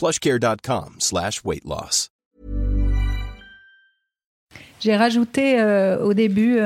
PlushCare.com/weight-loss. J'ai rajouté au début...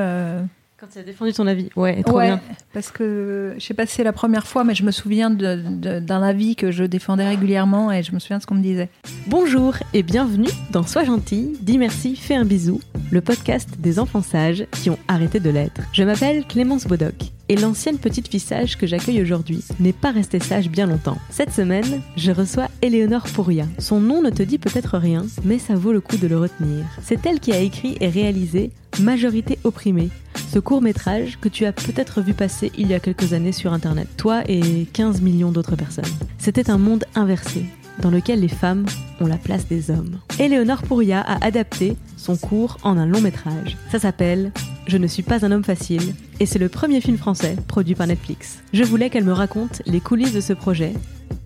Quand tu as défendu ton avis, ouais, trop bien. Parce que, je sais pas si c'est la première fois, mais je me souviens d'un avis que je défendais régulièrement et je me souviens de ce qu'on me disait. Bonjour et bienvenue dans Sois gentil, dis merci, fais un bisou, le podcast des enfants sages qui ont arrêté de l'être. Je m'appelle Clémence Baudocq et l'ancienne petite fille sage que j'accueille aujourd'hui n'est pas restée sage bien longtemps. Cette semaine, je reçois Éléonore Pourriat. Son nom ne te dit peut-être rien, mais ça vaut le coup de le retenir. C'est elle qui a écrit et réalisé Majorité opprimée, ce court-métrage que tu as peut-être vu passer il y a quelques années sur Internet, toi et 15 millions d'autres personnes. C'était un monde inversé, dans lequel les femmes ont la place des hommes. Éléonore Pourriat a adapté son cours en un long-métrage. Ça s'appelle « Je ne suis pas un homme facile » et c'est le premier film français produit par Netflix. Je voulais qu'elle me raconte les coulisses de ce projet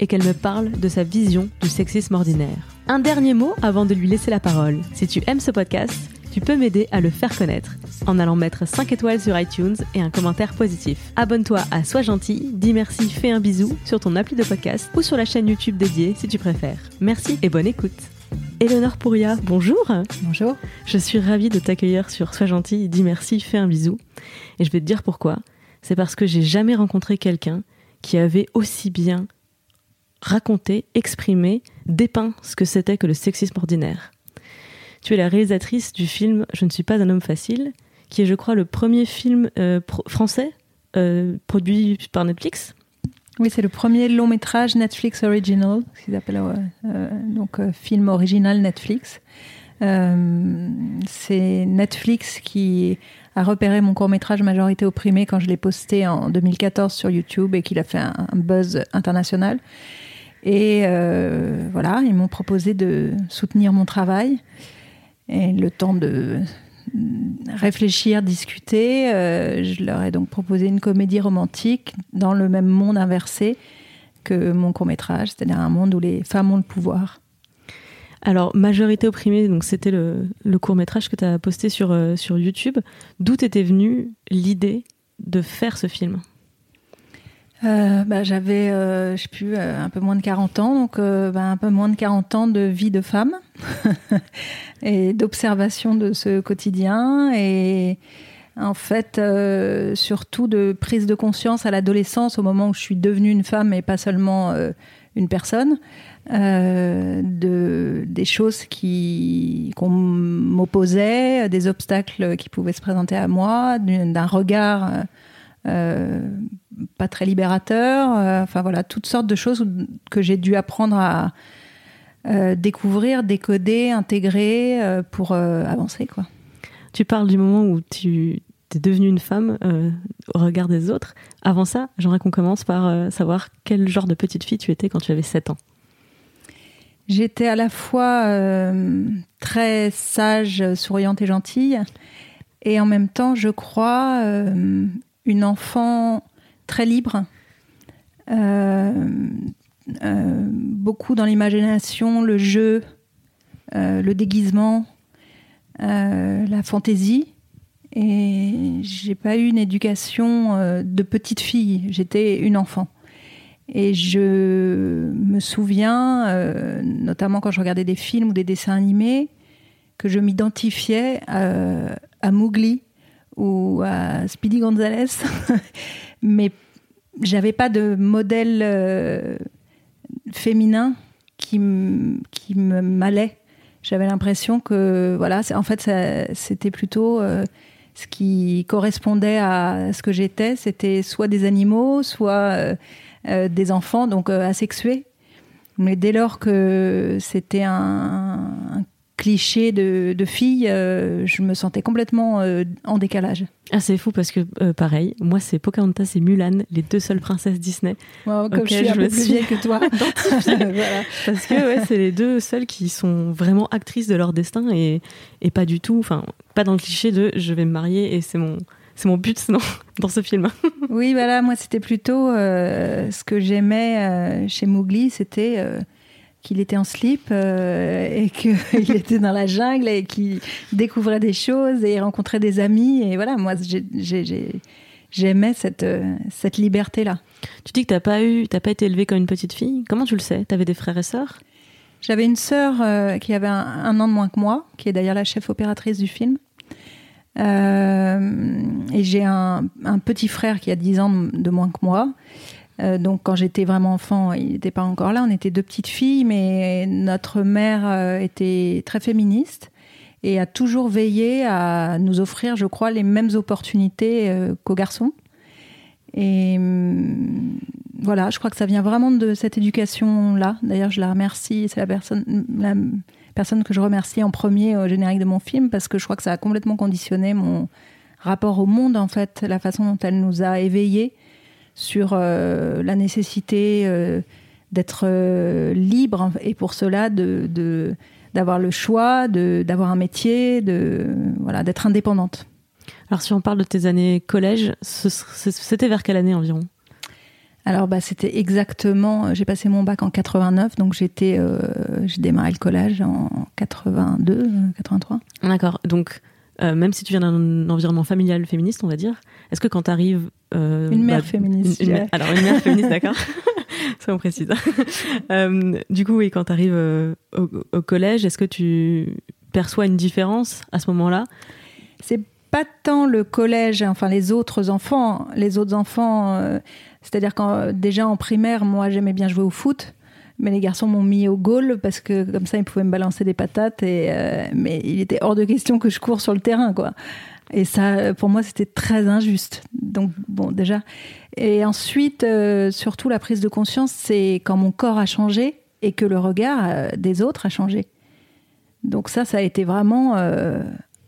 et qu'elle me parle de sa vision du sexisme ordinaire. Un dernier mot avant de lui laisser la parole. Si tu aimes ce podcast, tu peux m'aider à le faire connaître en allant mettre 5 étoiles sur iTunes et un commentaire positif. Abonne-toi à Sois gentil, dis merci, fais un bisou sur ton appli de podcast ou sur la chaîne YouTube dédiée si tu préfères. Merci et bonne écoute. Éléonore Pourriat, bonjour. Bonjour. Je suis ravie de t'accueillir sur Sois gentil, dis merci, fais un bisou. Et je vais te dire pourquoi. C'est parce que j'ai jamais rencontré quelqu'un qui avait aussi bien raconté, exprimé, dépeint ce que c'était que le sexisme ordinaire. Tu es la réalisatrice du film « Je ne suis pas un homme facile », qui est, je crois, le premier film français produit par Netflix. Oui, c'est le premier long métrage Netflix Original, ce qu'ils appellent film original Netflix. C'est Netflix qui a repéré mon court métrage Majorité opprimée quand je l'ai posté en 2014 sur YouTube et qu'il a fait un buzz international. Et voilà, ils m'ont proposé de soutenir mon travail. Et le temps de réfléchir, discuter, je leur ai donc proposé une comédie romantique dans le même monde inversé que mon court-métrage, c'est-à-dire un monde où les femmes ont le pouvoir. Alors, Majorité opprimée, donc c'était le court-métrage que tu as posté sur YouTube. D'où t'était venue l'idée de faire ce film ? J'avais, un peu moins de 40 ans, donc un peu moins de 40 ans de vie de femme et d'observation de ce quotidien et en fait surtout de prise de conscience à l'adolescence au moment où je suis devenue une femme et pas seulement une personne, des choses qu'on m'opposait, des obstacles qui pouvaient se présenter à moi, d'un regard... pas très libérateur, enfin voilà, toutes sortes de choses que j'ai dû apprendre à découvrir, décoder, intégrer pour avancer, quoi. Tu parles du moment où tu es devenue une femme au regard des autres. Avant ça, j'aimerais qu'on commence par savoir quel genre de petite fille tu étais quand tu avais 7 ans. J'étais à la fois très sage, souriante et gentille, et en même temps, je crois... une enfant très libre, beaucoup dans l'imagination, le jeu, le déguisement, la fantaisie. Et j'ai pas eu une éducation de petite fille, j'étais une enfant. Et je me souviens, notamment quand je regardais des films ou des dessins animés, que je m'identifiais à Mowgli, ou à Speedy Gonzales, mais j'avais pas de modèle féminin qui m'allait. J'avais l'impression que voilà, c'était plutôt ce qui correspondait à ce que j'étais. C'était soit des animaux, soit des enfants, donc asexués. Mais dès lors que c'était un clichés de filles, je me sentais complètement en décalage. Ah, c'est fou parce que, pareil, moi c'est Pocahontas et Mulan, les deux seules princesses Disney. Wow, comme je suis un peu plus vieille que toi. Voilà. Parce que ouais, c'est les deux seules qui sont vraiment actrices de leur destin et pas du tout, enfin, pas dans le cliché de je vais me marier et c'est mon but, sinon, dans ce film. Oui, voilà, moi c'était plutôt ce que j'aimais chez Mowgli, c'était qu'il était en slip et qu'il était dans la jungle et qu'il découvrait des choses et il rencontrait des amis. Et voilà, moi, j'aimais cette liberté-là. Tu dis que t'as pas été élevée comme une petite fille. Comment tu le sais ? T'avais des frères et sœurs ? J'avais une sœur qui avait un an de moins que moi, qui est d'ailleurs la chef opératrice du film. Et j'ai un petit frère qui a 10 ans de moins que moi. Donc quand j'étais vraiment enfant, il n'était pas encore là. On était deux petites filles, mais notre mère était très féministe et a toujours veillé à nous offrir, je crois, les mêmes opportunités qu'aux garçons. Et voilà, je crois que ça vient vraiment de cette éducation-là. D'ailleurs, je la remercie, c'est la personne que je remercie en premier au générique de mon film, parce que je crois que ça a complètement conditionné mon rapport au monde, en fait, la façon dont elle nous a éveillés sur la nécessité d'être libre et pour cela d'avoir le choix, d'avoir un métier, voilà, d'être indépendante. Alors si on parle de tes années collège, c'était vers quelle année environ ? Alors bah, c'était exactement, j'ai passé mon bac en 89, donc j'ai démarré le collège en 82, 83. D'accord, donc même si tu viens d'un environnement familial féministe, on va dire, est-ce que quand t'arrives... une mère féministe. Alors une mère féministe, d'accord. Ça on précise. Du coup, oui, quand t'arrives au collège, est-ce que tu perçois une différence à ce moment-là ? C'est pas tant le collège, enfin les autres enfants... C'est-à-dire que déjà en primaire, moi, j'aimais bien jouer au foot, mais les garçons m'ont mis au goal parce que comme ça, ils pouvaient me balancer des patates. Mais il était hors de question que je cours sur le terrain, quoi. Et ça, pour moi, c'était très injuste. Donc, bon, déjà. Et ensuite, surtout, la prise de conscience, c'est quand mon corps a changé et que le regard des autres a changé. Donc ça a été vraiment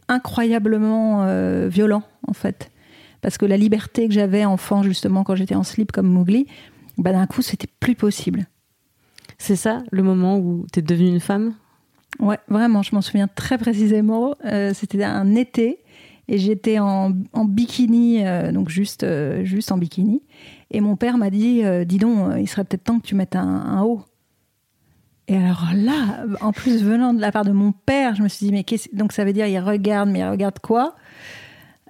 incroyablement violent, en fait. Parce que la liberté que j'avais enfant, justement, quand j'étais en slip comme Mowgli, bah d'un coup, c'était plus possible. C'est ça, le moment où t'es devenue une femme ? Ouais, vraiment, je m'en souviens très précisément. C'était un été et j'étais en bikini, donc juste en bikini. Et mon père m'a dit, dis donc, il serait peut-être temps que tu mettes un haut. Et alors là, en plus, venant de la part de mon père, je me suis dit, mais donc ça veut dire, il regarde quoi ?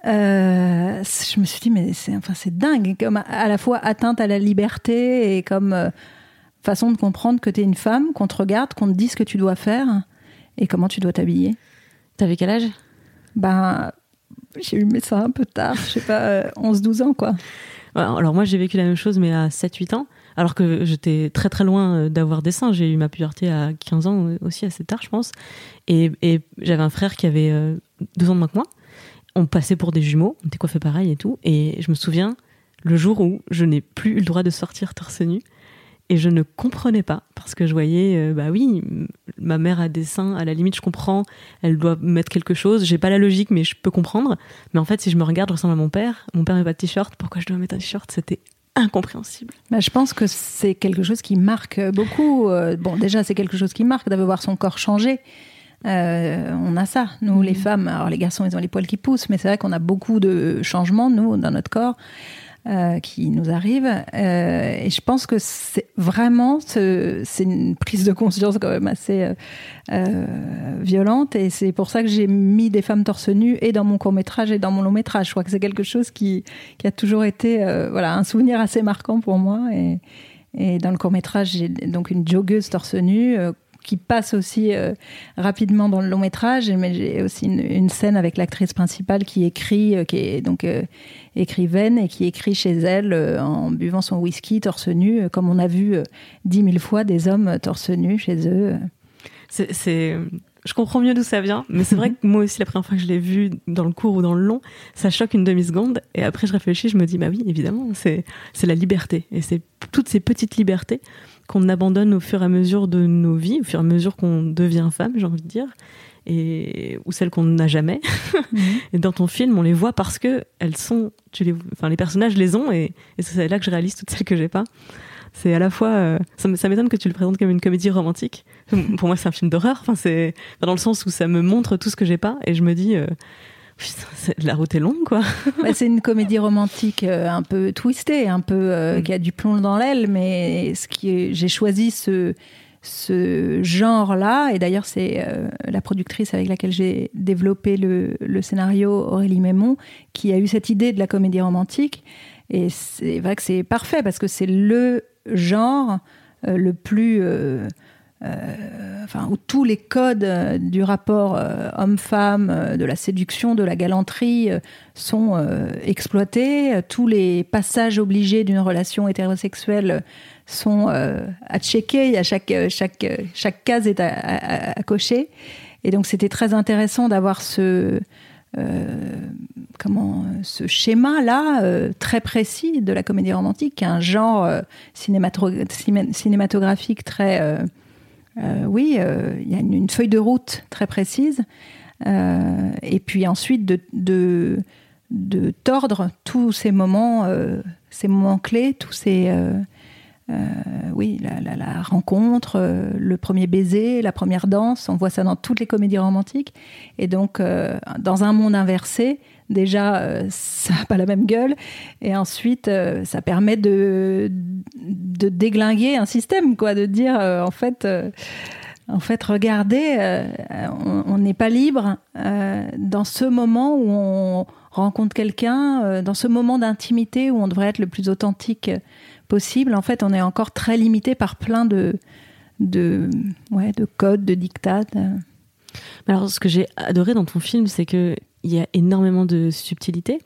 Je me suis dit mais c'est dingue, comme à la fois atteinte à la liberté et comme façon de comprendre que t'es une femme, qu'on te regarde, qu'on te dit ce que tu dois faire et comment tu dois t'habiller. T'avais quel âge ? Ben j'ai eu mes seins un peu tard, je sais pas, 11-12 ans quoi. Alors moi j'ai vécu la même chose mais à 7-8 ans, alors que j'étais très très loin d'avoir des seins. J'ai eu ma puberté à 15 ans aussi, assez tard je pense, et j'avais un frère qui avait 2 ans de moins que moi. On passait pour des jumeaux, on était coiffés pareil et tout. Et je me souviens, le jour où je n'ai plus eu le droit de sortir torse nu, et je ne comprenais pas, parce que je voyais, bah oui, ma mère a des seins, à la limite je comprends, elle doit mettre quelque chose, j'ai pas la logique, mais je peux comprendre. Mais en fait, si je me regarde, je ressemble à mon père met pas de t-shirt, pourquoi je dois mettre un t-shirt ? C'était incompréhensible. Bah, je pense que c'est quelque chose qui marque beaucoup. Bon, déjà, c'est quelque chose qui marque d'avoir son corps changé. On a ça, nous les femmes. Alors les garçons ils ont les poils qui poussent, mais c'est vrai qu'on a beaucoup de changements nous dans notre corps qui nous arrivent, et je pense que c'est vraiment c'est une prise de conscience quand même assez violente, et c'est pour ça que j'ai mis des femmes torse nues et dans mon court-métrage et dans mon long-métrage. Je crois que c'est quelque chose qui a toujours été voilà, un souvenir assez marquant pour moi, et dans le court-métrage j'ai donc une joggeuse torse nue qui passe aussi rapidement dans le long métrage, mais j'ai aussi une scène avec l'actrice principale qui écrit, qui est donc écrivaine, et qui écrit chez elle en buvant son whisky torse nu, comme on a vu 10 000 fois des hommes torse nu chez eux. Je comprends mieux d'où ça vient, mais c'est vrai que moi aussi, la première fois que je l'ai vu dans le court ou dans le long, ça choque une demi-seconde, et après je réfléchis, je me dis, bah oui, évidemment, c'est la liberté, et c'est toutes ces petites libertés qu'on abandonne au fur et à mesure de nos vies, au fur et à mesure qu'on devient femme, j'ai envie de dire, et, ou celles qu'on n'a jamais. Et dans ton film, on les voit parce que elles sont, les personnages les ont, et c'est là que je réalise toutes celles que j'ai pas. C'est à la fois, ça m'étonne que tu le présentes comme une comédie romantique. Pour moi, c'est un film d'horreur. C'est dans le sens où ça me montre tout ce que j'ai pas, et je me dis. Putain, la route est longue, quoi. Bah, c'est une comédie romantique un peu twistée, un peu qui a du plomb dans l'aile, mais j'ai choisi ce genre-là, et d'ailleurs c'est la productrice avec laquelle j'ai développé le scénario, Aurélie Mémon, qui a eu cette idée de la comédie romantique, et c'est vrai que c'est parfait, parce que c'est le genre le plus... où tous les codes du rapport homme-femme, de la séduction, de la galanterie sont exploités. Tous les passages obligés d'une relation hétérosexuelle sont à checker. À chaque case est à cocher. Et donc, c'était très intéressant d'avoir ce schéma-là très précis de la comédie romantique, qui est un genre cinématographique très... il y a une feuille de route très précise, et puis ensuite de tordre tous ces moments clés, tous ces la rencontre, le premier baiser, la première danse, on voit ça dans toutes les comédies romantiques, et donc dans un monde inversé, déjà ça n'a pas la même gueule, et ensuite ça permet de déglinguer un système, quoi, de dire en fait regardez, on n'est pas libre dans ce moment où on rencontre quelqu'un, dans ce moment d'intimité où on devrait être le plus authentique possible. En fait, on est encore très limité par plein de codes, de dictats. Alors, ce que j'ai adoré dans ton film, c'est que il y a énormément de subtilité.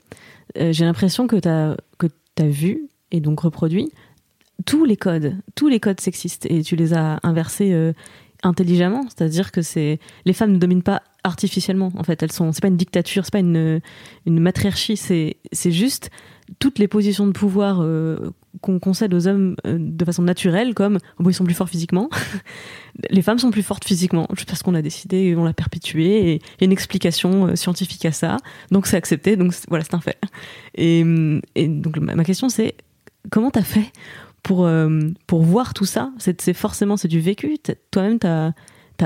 J'ai l'impression que t'as vu et donc reproduit tous les codes sexistes, et tu les as inversés intelligemment. C'est-à-dire que les femmes ne dominent pas artificiellement. En fait, c'est pas une dictature, c'est pas une matriarchie. C'est juste toutes les positions de pouvoir qu'on concède aux hommes de façon naturelle, comme ils sont plus forts physiquement, les femmes sont plus fortes physiquement, parce qu'on l'a décidé, on l'a perpétué, et il y a une explication scientifique à ça, donc c'est accepté, donc voilà, c'est un fait. Et donc ma question, c'est comment t'as fait pour voir tout ça? C'est forcément, c'est du vécu, toi-même t'as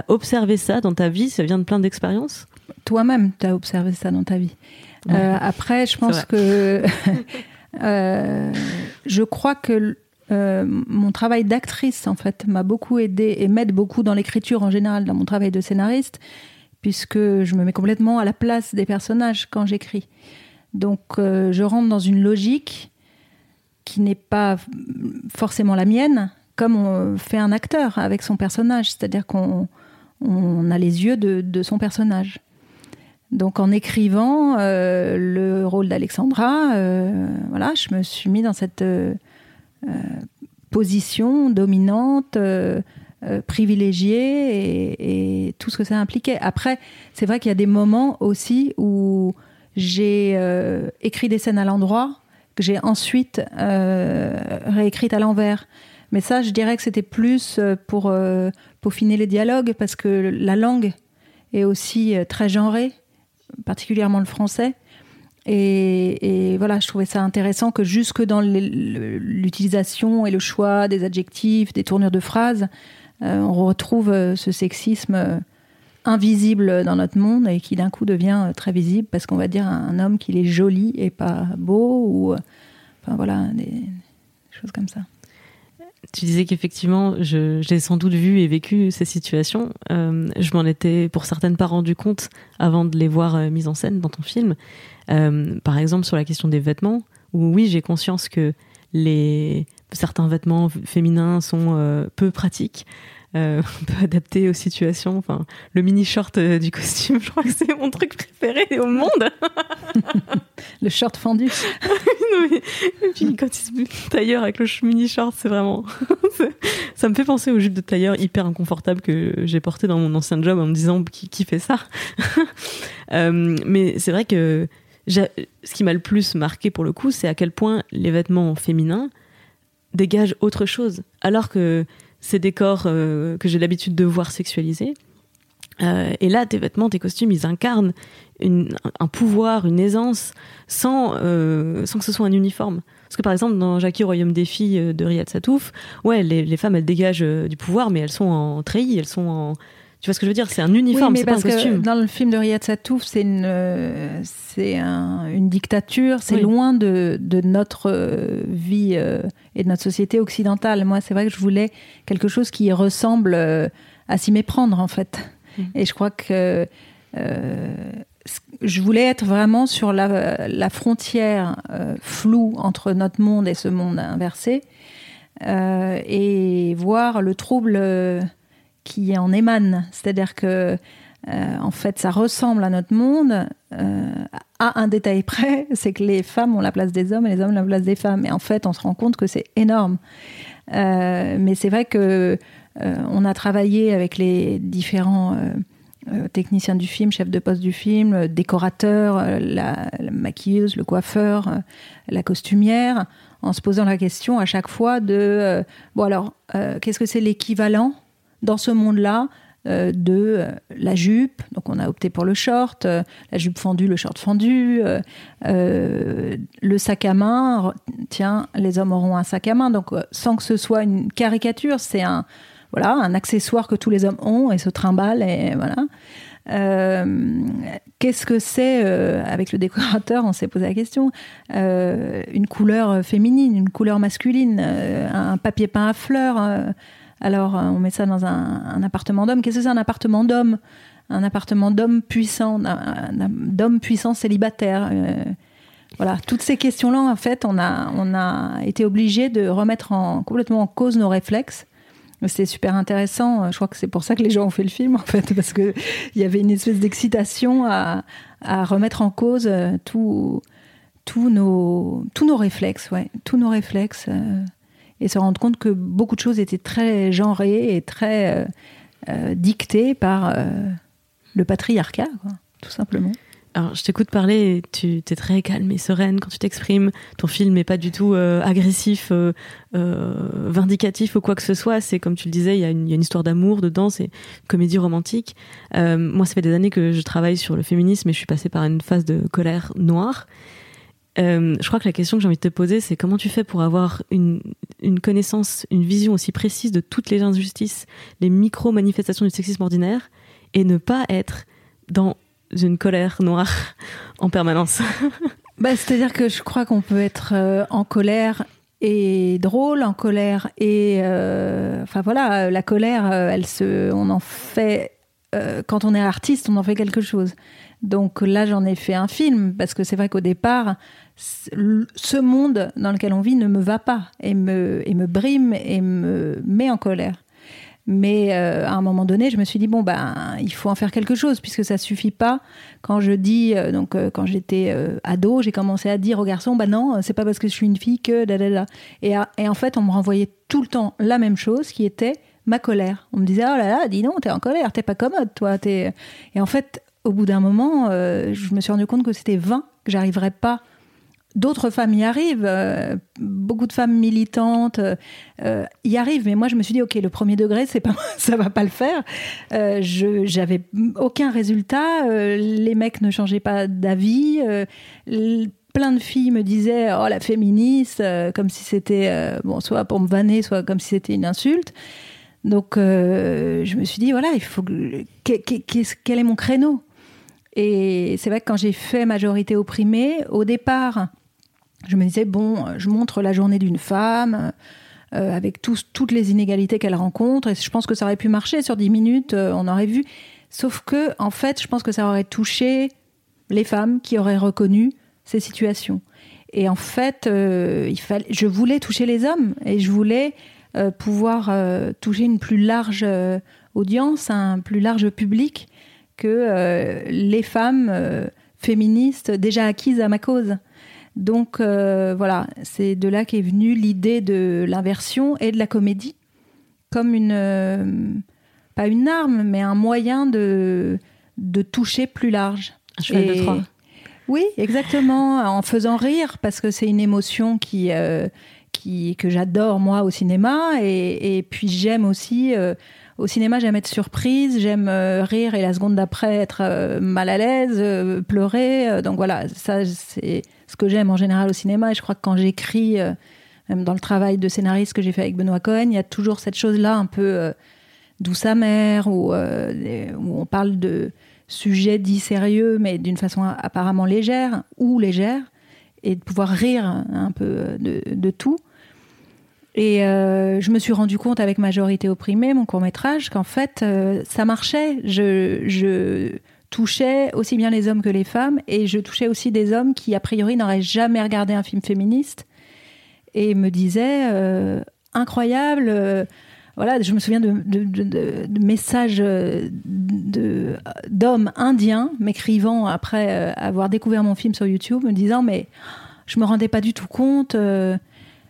observé ça dans ta vie, ça vient de plein d'expériences? Toi-même t'as observé ça dans ta vie. Ouais. Après, je pense que... je crois que mon travail d'actrice, en fait, m'a beaucoup aidée et m'aide beaucoup dans l'écriture en général, dans mon travail de scénariste, puisque je me mets complètement à la place des personnages quand j'écris. Donc, je rentre dans une logique qui n'est pas forcément la mienne, comme on fait un acteur avec son personnage, c'est-à-dire qu'on a les yeux de son personnage. Donc en écrivant le rôle d'Alexandra, je me suis mise dans cette position dominante, privilégiée, et tout ce que ça impliquait. Après, c'est vrai qu'il y a des moments aussi où j'ai écrit des scènes à l'endroit, que j'ai ensuite réécrites à l'envers. Mais ça, je dirais que c'était plus pour peaufiner les dialogues, parce que la langue est aussi très genrée, particulièrement le français, et voilà, je trouvais ça intéressant que jusque dans l'utilisation et le choix des adjectifs, des tournures de phrases, on retrouve ce sexisme invisible dans notre monde, et qui d'un coup devient très visible parce qu'on va dire à un homme qu'il est joli et pas beau, ou des choses comme ça. Tu disais qu'effectivement, j'ai sans doute vu et vécu ces situations. Je m'en étais pour certaines pas rendu compte avant de les voir mises en scène dans ton film. Par exemple, sur la question des vêtements, où oui, j'ai conscience que certains vêtements féminins sont peu pratiques, peu adaptés aux situations. Enfin, le mini-short du costume, je crois que c'est mon truc préféré au monde. Le short fendu. Et puis quand il se met de tailleur avec le mini-short, c'est vraiment... ça me fait penser aux jupes de tailleur hyper inconfortables que j'ai portées dans mon ancien job, en me disant qui fait ça. Mais c'est vrai que ce qui m'a le plus marqué pour le coup, c'est à quel point les vêtements féminins dégagent autre chose. Alors que ces décors que j'ai l'habitude de voir sexualisés. Et là, tes vêtements, tes costumes, ils incarnent un pouvoir, une aisance, sans que ce soit un uniforme. Parce que par exemple, dans Jackie au Royaume des filles de Riyad Sattouf, ouais, les femmes, elles dégagent du pouvoir, mais elles sont en treillis, elles sont en... Tu vois ce que je veux dire? C'est un uniforme, oui, c'est pas un costume. Dans le film de Riyad Sattouf, c'est une dictature, c'est oui. Loin de notre vie et de notre société occidentale. Moi, c'est vrai que je voulais quelque chose qui ressemble à s'y méprendre, en fait. Mmh. Et je crois que je voulais être vraiment sur la frontière floue entre notre monde et ce monde inversé, et voir le trouble... qui en émane, c'est-à-dire que en fait ça ressemble à notre monde à un détail près, c'est que les femmes ont la place des hommes et les hommes la place des femmes, et en fait on se rend compte que c'est énorme, mais c'est vrai que on a travaillé avec les différents techniciens du film, chefs de poste du film, décorateurs, la maquilleuse, le coiffeur, la costumière, en se posant la question à chaque fois de qu'est-ce que c'est l'équivalent dans ce monde-là, de la jupe, donc on a opté pour le short, la jupe fendue, le short fendu, le sac à main, tiens, les hommes auront un sac à main, donc sans que ce soit une caricature, c'est un accessoire que tous les hommes ont et se trimballent, et voilà. Qu'est-ce que c'est, avec le décorateur, on s'est posé la question, une couleur féminine, une couleur masculine, un papier peint à fleurs... Alors, on met ça dans un appartement d'homme. Qu'est-ce que c'est un appartement d'homme? Un appartement d'homme puissant, d'homme puissant célibataire. Voilà, toutes ces questions-là, en fait, on a été obligés de remettre complètement en cause nos réflexes. C'était super intéressant. Je crois que c'est pour ça que les gens ont fait le film, en fait, parce qu'il y avait une espèce d'excitation à remettre en cause tous nos réflexes, ouais, tous nos réflexes. Et se rendre compte que beaucoup de choses étaient très genrées et très dictées par le patriarcat, quoi, tout simplement. Alors, je t'écoute parler, tu es très calme et sereine quand tu t'exprimes. Ton film n'est pas du tout agressif, vindicatif ou quoi que ce soit. C'est comme tu le disais, il y a une histoire d'amour dedans, c'est une comédie romantique. Moi, ça fait des années que je travaille sur le féminisme et je suis passée par une phase de colère noire. Je crois que la question que j'ai envie de te poser, c'est comment tu fais pour avoir une connaissance, une vision aussi précise de toutes les injustices, les micro-manifestations du sexisme ordinaire, et ne pas être dans une colère noire en permanence. C'est-à-dire que je crois qu'on peut être en colère et drôle, en colère et... la colère, on en fait... quand on est artiste, on en fait quelque chose. Donc là, j'en ai fait un film, parce que c'est vrai qu'au départ... ce monde dans lequel on vit ne me va pas et me brime et me met en colère. Mais à un moment donné, je me suis dit il faut en faire quelque chose, puisque ça suffit pas. Quand je dis quand j'étais ado, j'ai commencé à dire aux garçons non, c'est pas parce que je suis une fille que dadada. Et en fait, on me renvoyait tout le temps la même chose, qui était ma colère. On me disait oh là là, dis non, t'es en colère, t'es pas commode toi. Et en fait, au bout d'un moment, je me suis rendu compte que c'était vain, que j'arriverais pas. D'autres femmes y arrivent, beaucoup de femmes militantes y arrivent, mais moi je me suis dit ok, le premier degré, c'est pas, ça va pas le faire. J'avais aucun résultat, les mecs ne changeaient pas d'avis, plein de filles me disaient oh la féministe, comme si c'était soit pour me vanner, soit comme si c'était une insulte. Donc je me suis dit il faut quel est mon créneau? Et c'est vrai que quand j'ai fait Majorité opprimée, au départ je me disais, je montre la journée d'une femme avec toutes les inégalités qu'elle rencontre, et je pense que ça aurait pu marcher sur 10 minutes, on aurait vu. Sauf que, en fait, je pense que ça aurait touché les femmes qui auraient reconnu ces situations. Et en fait, je voulais toucher les hommes, et je voulais pouvoir toucher une plus large audience, un plus large public que les femmes féministes déjà acquises à ma cause. Donc c'est de là qu'est venue l'idée de l'inversion et de la comédie comme pas une arme, mais un moyen de toucher plus large. Un cheval de Troie. Oui, exactement, en faisant rire, parce que c'est une émotion qui que j'adore moi au cinéma, et puis j'aime aussi au cinéma, j'aime être surprise, j'aime rire et la seconde d'après être mal à l'aise, pleurer, donc voilà, ça c'est ce que j'aime en général au cinéma. Et je crois que quand j'écris, même dans le travail de scénariste que j'ai fait avec Benoît Cohen, il y a toujours cette chose là un peu douce amère, où on parle de sujets dits sérieux mais d'une façon apparemment légère ou légère, et de pouvoir rire un peu de tout. Et je me suis rendu compte avec Majorité opprimée, mon court-métrage, qu'en fait, ça marchait. Je touchais aussi bien les hommes que les femmes, et je touchais aussi des hommes qui, a priori, n'auraient jamais regardé un film féministe, et me disaient incroyable. Voilà, je me souviens de messages d'hommes indiens m'écrivant après avoir découvert mon film sur YouTube, me disant mais je me rendais pas du tout compte.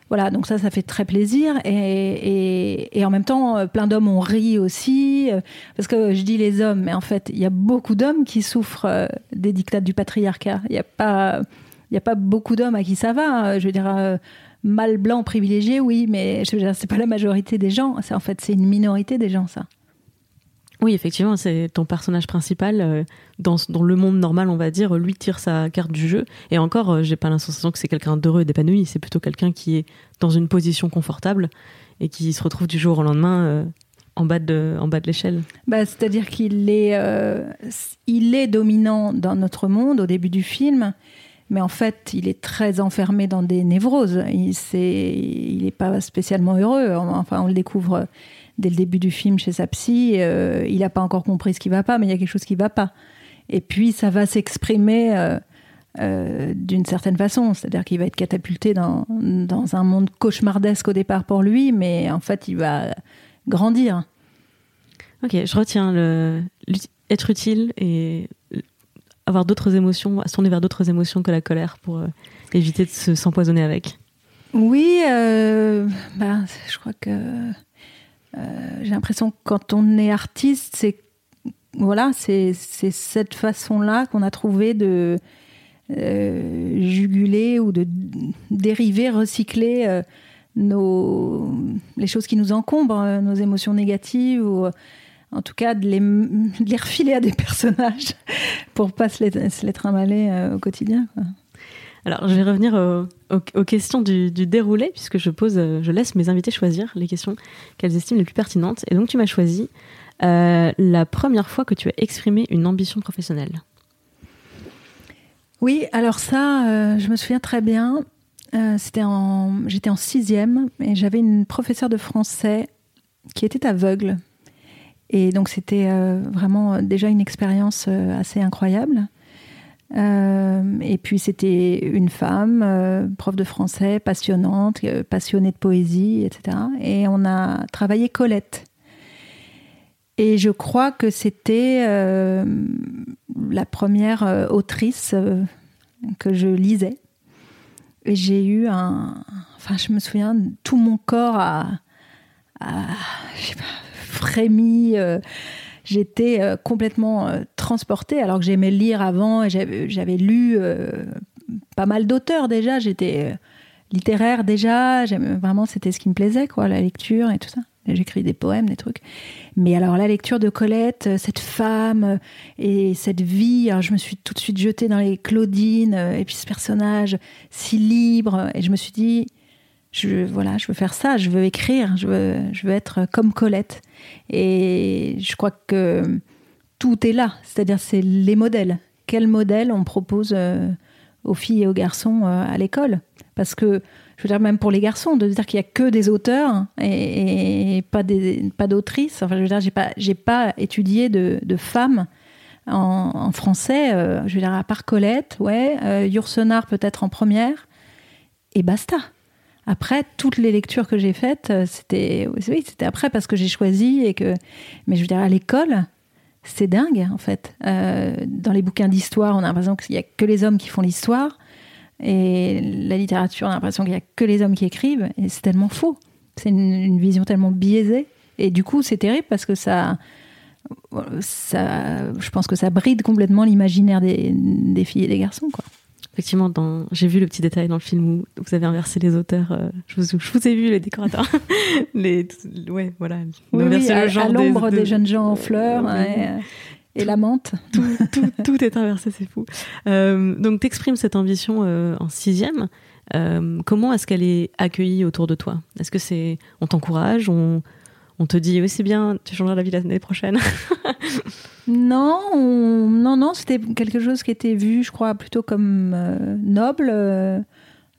Voilà, donc ça fait très plaisir. Et en même temps, plein d'hommes ont ri aussi. Parce que je dis les hommes, mais en fait, il y a beaucoup d'hommes qui souffrent des dictats du patriarcat. Il n'y a pas beaucoup d'hommes à qui ça va. Je veux dire, mâles blancs privilégiés, oui, mais je veux dire, c'est pas la majorité des gens. En fait, c'est une minorité des gens, ça. Oui, effectivement, c'est ton personnage principal. Dans le monde normal, on va dire, lui tire sa carte du jeu. Et encore, j'ai pas l'impression que c'est quelqu'un d'heureux et d'épanoui. C'est plutôt quelqu'un qui est dans une position confortable et qui se retrouve du jour au lendemain en bas de l'échelle. Bah, c'est-à-dire qu'il est, dominant dans notre monde au début du film, mais en fait, il est très enfermé dans des névroses. Il n'est pas spécialement heureux. Enfin, on le découvre dès le début du film chez sa psy, il n'a pas encore compris ce qui ne va pas, mais il y a quelque chose qui ne va pas. Et puis, ça va s'exprimer d'une certaine façon. C'est-à-dire qu'il va être catapulté dans un monde cauchemardesque au départ pour lui, mais en fait, il va grandir. Ok, je retiens être utile et avoir d'autres émotions, se tourner vers d'autres émotions que la colère pour éviter de s'empoisonner avec. Oui, je crois que... j'ai l'impression que quand on est artiste, c'est cette façon-là qu'on a trouvé de juguler ou de dériver, recycler les choses qui nous encombrent, nos émotions négatives, ou en tout cas de les refiler à des personnages pour ne pas se les trimballer au quotidien, quoi. Alors, je vais revenir aux questions du déroulé, puisque je laisse mes invités choisir les questions qu'elles estiment les plus pertinentes. Et donc, tu m'as choisi la première fois que tu as exprimé une ambition professionnelle. Oui, alors ça, je me souviens très bien. J'étais en 6e et j'avais une professeure de français qui était aveugle. Et donc, c'était vraiment déjà une expérience assez incroyable. Et puis c'était une femme, prof de français, passionnante, passionnée de poésie, etc. Et on a travaillé Colette. Et je crois que c'était la première autrice que je lisais. Et j'ai eu je me souviens, tout mon corps a frémi. J'étais complètement transportée, alors que j'aimais lire avant, et j'avais lu pas mal d'auteurs déjà, j'étais littéraire déjà, vraiment c'était ce qui me plaisait, quoi, la lecture et tout ça. J'écris des poèmes, des trucs. Mais alors la lecture de Colette, cette femme et cette vie, alors je me suis tout de suite jetée dans les Claudines, et puis ce personnage si libre, et je me suis dit... je veux faire ça, je veux écrire, je veux être comme Colette. Et je crois que tout est là, c'est-à-dire c'est les modèles. Quels modèles on propose aux filles et aux garçons à l'école ? Parce que, je veux dire, même pour les garçons, de dire qu'il n'y a que des auteurs et pas d'autrices. Enfin, je veux dire, j'ai pas étudié de femmes en français, je veux dire, à part Colette, Yourcenar peut-être en première, et basta. Après, toutes les lectures que j'ai faites, c'était après parce que j'ai choisi mais je veux dire, à l'école, c'est dingue, en fait. Dans les bouquins d'histoire, on a l'impression qu'il n'y a que les hommes qui font l'histoire, et la littérature, on a l'impression qu'il n'y a que les hommes qui écrivent, et c'est tellement faux. C'est une vision tellement biaisée, et du coup, c'est terrible parce que ça je pense que ça bride complètement l'imaginaire des filles et des garçons, quoi. effectivement, j'ai vu le petit détail dans le film où vous avez inversé les auteurs. Je vous ai vu les décorateurs. Ouais, voilà. Oui, à l'ombre des jeunes gens en fleurs. Ouais. Et la menthe. Tout est inversé, c'est fou. Donc, t'exprimes cette ambition en sixième. Comment est-ce qu'elle est accueillie autour de toi? Est-ce que c'est... On t'encourage? On te dit, oui, c'est bien, tu changeras la vie l'année prochaine? Non, c'était quelque chose qui était vu, je crois, plutôt comme noble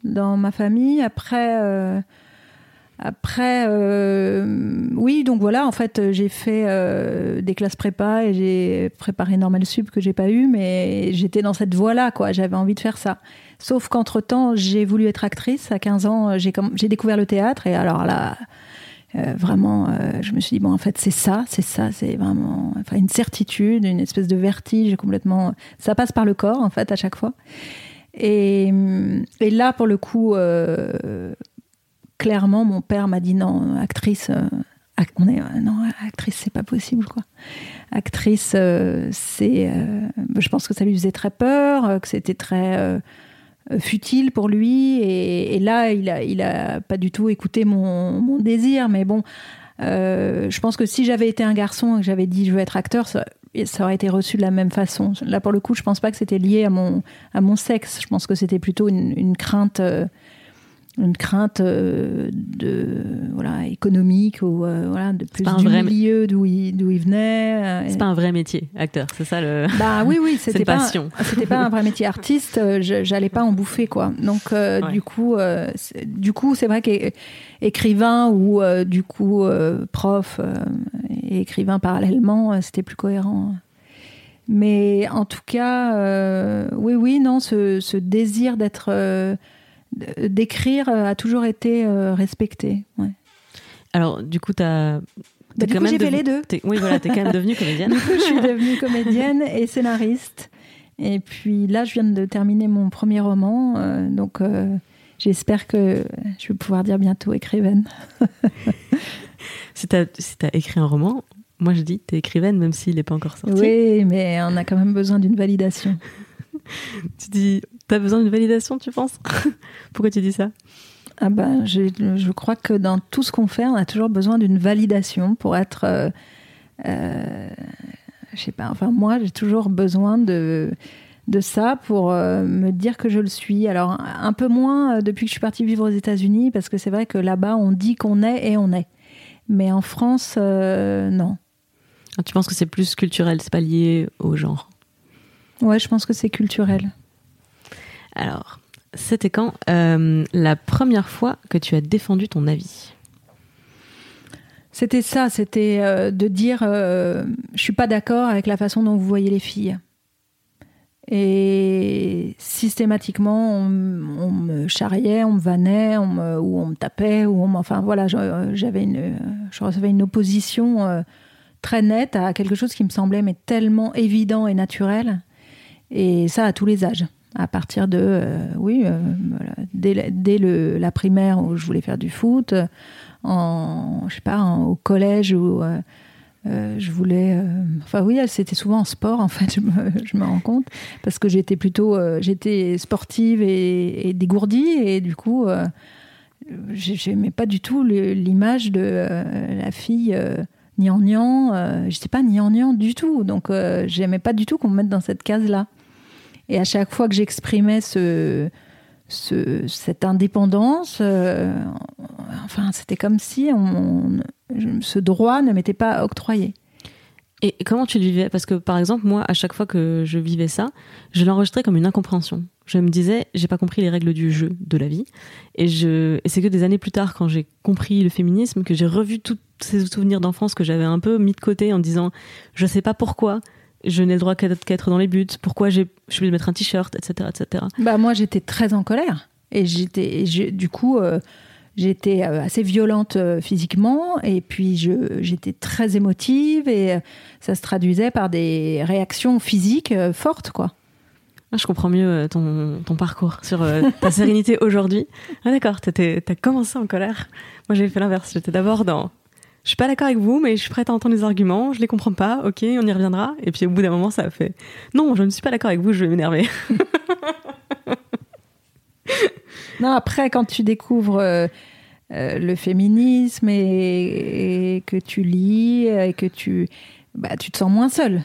dans ma famille. Après, oui, donc voilà, en fait, j'ai fait des classes prépa et j'ai préparé Normal Sup que j'ai pas eu, mais j'étais dans cette voie-là, quoi. J'avais envie de faire ça. Sauf qu'entre-temps, j'ai voulu être actrice. À 15 ans, j'ai découvert le théâtre et alors là... Vraiment, je me suis dit, bon, en fait, c'est ça, c'est vraiment une certitude, une espèce de vertige complètement... Ça passe par le corps, en fait, à chaque fois. Et là, pour le coup, clairement, mon père m'a dit, non, actrice... actrice, c'est pas possible, quoi. Actrice, c'est... je pense que ça lui faisait très peur, que c'était très... futile pour lui et là il a pas du tout écouté mon désir, mais bon, je pense que si j'avais été un garçon et que j'avais dit je veux être acteur, ça aurait été reçu de la même façon. Là pour le coup, je pense pas que c'était lié à mon sexe, je pense que c'était plutôt une crainte de voilà économique ou voilà de plus du milieu d'où il venait. C'est pas un vrai métier acteur, c'est ça le... Bah oui, c'était pas passion. C'était pas un vrai métier artiste, j'allais pas en bouffer quoi. Donc ouais. Du coup c'est vrai qu'écrivain ou prof et écrivain parallèlement, c'était plus cohérent. Mais en tout cas non, ce désir d'être d'écrire a toujours été respectée. Ouais. Alors, du coup, j'ai fait les deux. T'es quand même devenue comédienne. Du coup, je suis devenue comédienne et scénariste. Et puis là, je viens de terminer mon premier roman. Donc, j'espère que je vais pouvoir dire bientôt écrivaine. Si t'as écrit un roman, moi je dis t'es écrivaine, même s'il n'est pas encore sorti. Oui, mais on a quand même besoin d'une validation. Tu dis... T'as besoin d'une validation, tu penses? Pourquoi tu dis ça? Ah ben, je crois que dans tout ce qu'on fait, on a toujours besoin d'une validation pour être... je sais pas, enfin moi, j'ai toujours besoin de ça pour me dire que je le suis. Alors, un peu moins depuis que je suis partie vivre aux États-Unis, parce que c'est vrai que là-bas, on dit qu'on est et on est. Mais en France, non. Alors, tu penses que c'est plus culturel, c'est pas lié au genre? Ouais, je pense que c'est culturel. Alors, c'était quand la première fois que tu as défendu ton avis? C'était ça, c'était de dire je suis pas d'accord avec la façon dont vous voyez les filles. Et systématiquement, on me charriait, on me vannait, ou on me tapait, enfin voilà, je recevais une opposition très nette à quelque chose qui me semblait mais tellement évident et naturel, et ça à tous les âges. À partir de, voilà, dès la primaire où je voulais faire du foot, au collège où je voulais... c'était souvent en sport, en fait, je me rends compte, parce que j'étais plutôt... j'étais sportive et dégourdie, et du coup, j'aimais pas du tout l'image de la fille... gnangnan, j'étais pas gnangnan du tout, donc j'aimais pas du tout qu'on me mette dans cette case-là. Et à chaque fois que j'exprimais cette indépendance, c'était comme si ce droit ne m'était pas octroyé. Et comment tu le vivais? Parce que par exemple, moi, à chaque fois que je vivais ça, je l'enregistrais comme une incompréhension. Je me disais, j'ai pas compris les règles du jeu, de la vie. Et c'est que des années plus tard, quand j'ai compris le féminisme, que j'ai revu tous ces souvenirs d'enfance que j'avais un peu mis de côté en me disant, je sais pas pourquoi. Je n'ai le droit qu'à être dans les buts. Pourquoi je suis obligée de mettre un t-shirt, etc., etc. Bah moi, j'étais très en colère et j'étais assez violente physiquement et puis j'étais très émotive et ça se traduisait par des réactions physiques fortes, quoi. Ah, je comprends mieux ton parcours sur ta sérénité aujourd'hui. Ah d'accord, t'as commencé en colère. Moi, j'ai fait l'inverse. J'étais d'abord dans je suis pas d'accord avec vous, mais je suis prête à entendre les arguments, je les comprends pas, ok, on y reviendra. Et puis au bout d'un moment, ça a fait non, je ne suis pas d'accord avec vous, je vais m'énerver. Non, après, quand tu découvres le féminisme et que tu lis et que tu te sens moins seule.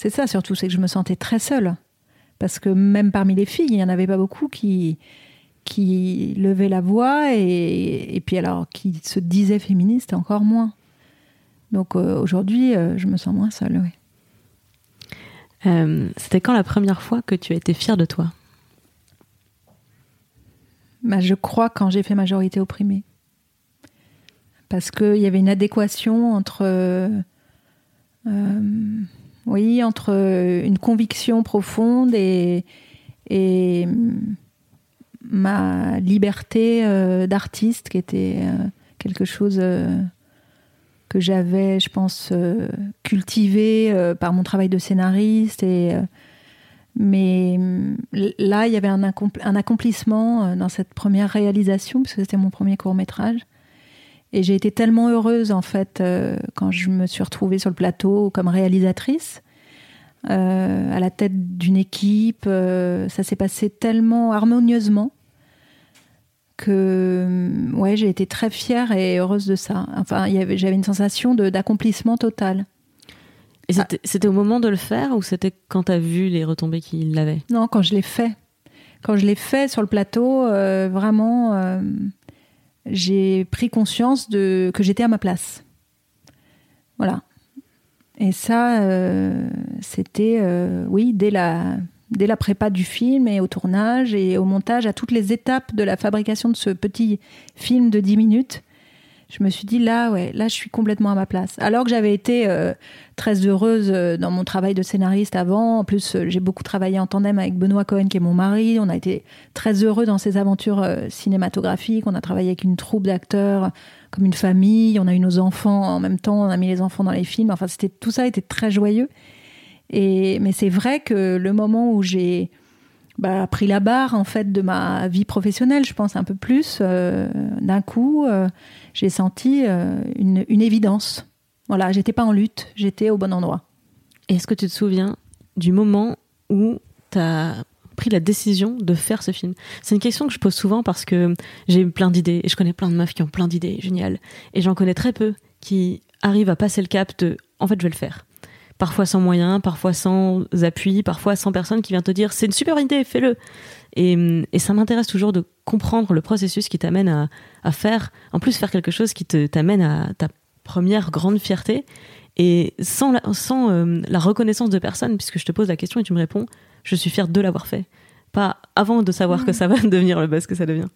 C'est ça surtout, c'est que je me sentais très seule. Parce que même parmi les filles, il n'y en avait pas beaucoup qui levaient la voix et puis alors qui se disaient féministes encore moins. Donc aujourd'hui, je me sens moins seule, oui. C'était quand la première fois que tu as été fière de toi ? Je crois quand j'ai fait Majorité opprimée. Parce qu'il y avait une adéquation entre... Oui, entre une conviction profonde et ma liberté d'artiste, qui était quelque chose que j'avais, je pense, cultivé par mon travail de scénariste. Mais là, il y avait un accomplissement dans cette première réalisation, parce que c'était mon premier court-métrage. Et j'ai été tellement heureuse, en fait, quand je me suis retrouvée sur le plateau comme réalisatrice, à la tête d'une équipe. Ça s'est passé tellement harmonieusement que ouais, j'ai été très fière et heureuse de ça. Enfin, j'avais une sensation d'accomplissement total. Et c'était au moment de le faire ou c'était quand tu as vu les retombées qu'il l'avait ? Non, quand je l'ai fait. Quand je l'ai fait sur le plateau, vraiment... j'ai pris conscience que j'étais à ma place. Voilà. Et ça, c'était, oui, dès la prépa du film et au tournage et au montage, à toutes les étapes de la fabrication de ce petit film de 10 minutes, je me suis dit, là, je suis complètement à ma place. Alors que j'avais été très heureuse dans mon travail de scénariste avant. En plus, j'ai beaucoup travaillé en tandem avec Benoît Cohen, qui est mon mari. On a été très heureux dans ses aventures cinématographiques. On a travaillé avec une troupe d'acteurs, comme une famille. On a eu nos enfants en même temps. On a mis les enfants dans les films. Enfin, tout ça était très joyeux. Mais c'est vrai que le moment où j'ai pris la barre en fait de ma vie professionnelle, je pense un peu plus. D'un coup, j'ai senti une évidence. Voilà, j'étais pas en lutte, j'étais au bon endroit. Et est-ce que tu te souviens du moment où t'as pris la décision de faire ce film ? C'est une question que je pose souvent parce que j'ai eu plein d'idées et je connais plein de meufs qui ont plein d'idées géniales et j'en connais très peu qui arrivent à passer le cap de en fait je vais le faire. Parfois sans moyens, parfois sans appui, parfois sans personne qui vient te dire « c'est une super idée, fais-le ». Et ça m'intéresse toujours de comprendre le processus qui t'amène à faire, en plus faire quelque chose qui t'amène à ta première grande fierté, et sans la reconnaissance de personne, puisque je te pose la question et tu me réponds « je suis fière de l'avoir fait », pas avant de savoir que ça va devenir le buzz que ça devient.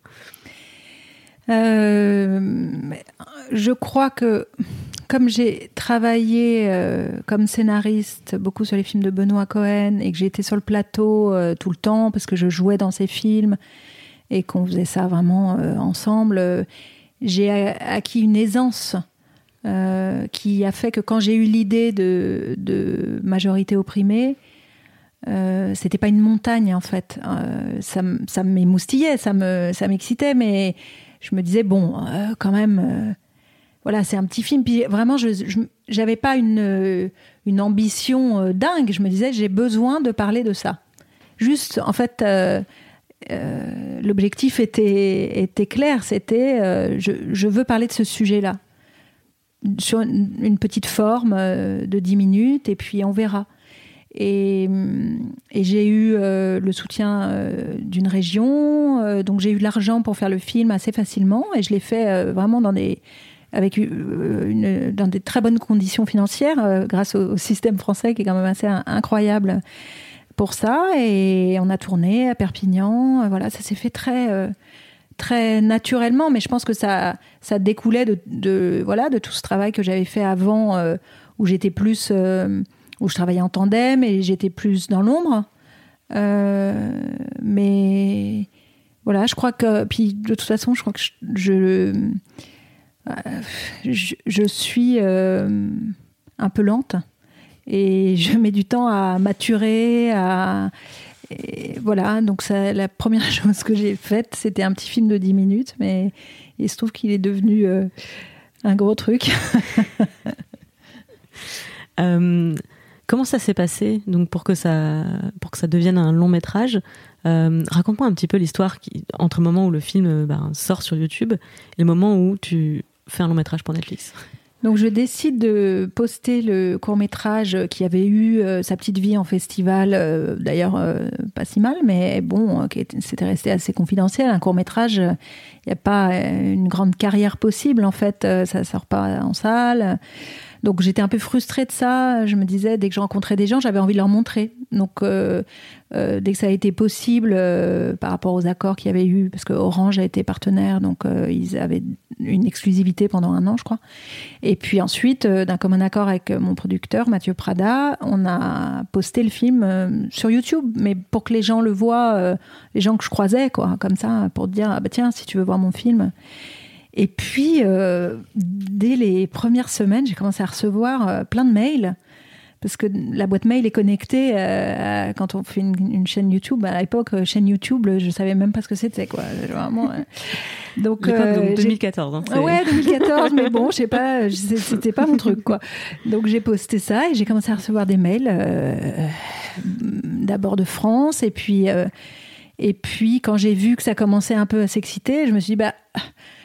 Je crois que... Comme j'ai travaillé comme scénariste beaucoup sur les films de Benoît Cohen et que j'étais sur le plateau tout le temps parce que je jouais dans ses films et qu'on faisait ça vraiment ensemble, j'ai acquis une aisance qui a fait que quand j'ai eu l'idée de Majorité opprimée, c'était pas une montagne en fait. Ça m'émoustillait, ça m'excitait, mais je me disais bon, quand même... Voilà, c'est un petit film. Puis vraiment, je j'avais pas une ambition dingue. Je me disais, j'ai besoin de parler de ça. Juste, en fait, l'objectif était clair. C'était, je veux parler de ce sujet-là. Sur une petite forme de 10 minutes, et puis on verra. Et j'ai eu le soutien d'une région. Donc j'ai eu de l'argent pour faire le film assez facilement. Et je l'ai fait vraiment avec dans des très bonnes conditions financières, grâce au système français qui est quand même assez incroyable pour ça. Et on a tourné à Perpignan. Voilà, ça s'est fait très naturellement, mais je pense que ça découlait de tout ce travail que j'avais fait avant, où j'étais plus où je travaillais en tandem et j'étais plus dans l'ombre. Mais voilà, je crois que... Puis de toute façon, je crois que je suis un peu lente et je mets du temps à maturer, et voilà, donc ça, la première chose que j'ai faite, c'était un petit film de 10 minutes, mais il se trouve qu'il est devenu un gros truc. Comment ça s'est passé donc, pour que ça devienne un long métrage? Raconte-moi un petit peu l'histoire entre le moment où le film sort sur YouTube et le moment où tu fais un long métrage pour Netflix. Donc je décide de poster le court-métrage qui avait eu sa petite vie en festival, d'ailleurs pas si mal, mais bon, c'était resté assez confidentiel. Un court-métrage, il n'y a pas une grande carrière possible en fait, ça ne sort pas en salle. Donc j'étais un peu frustrée de ça, je me disais, dès que je rencontrais des gens, j'avais envie de leur montrer. Donc dès que ça a été possible, par rapport aux accords qu'il y avait eu, parce que Orange a été partenaire, donc ils avaient une exclusivité pendant 1 an, je crois. Et puis ensuite, d'un commun accord avec mon producteur, Mathieu Prada, on a posté le film sur YouTube, mais pour que les gens le voient, les gens que je croisais, quoi, comme ça, pour dire, ah bah tiens, si tu veux voir mon film... Et puis, dès les premières semaines, j'ai commencé à recevoir plein de mails, parce que la boîte mail est connectée quand on fait une chaîne YouTube. À l'époque, chaîne YouTube, je ne savais même pas ce que c'était, quoi. Vraiment, donc 2014. Hein, ouais, 2014, mais bon, je sais pas, c'était pas mon truc, quoi. Donc, j'ai posté ça et j'ai commencé à recevoir des mails, d'abord de France, et puis, quand j'ai vu que ça commençait un peu à s'exciter, je me suis dit,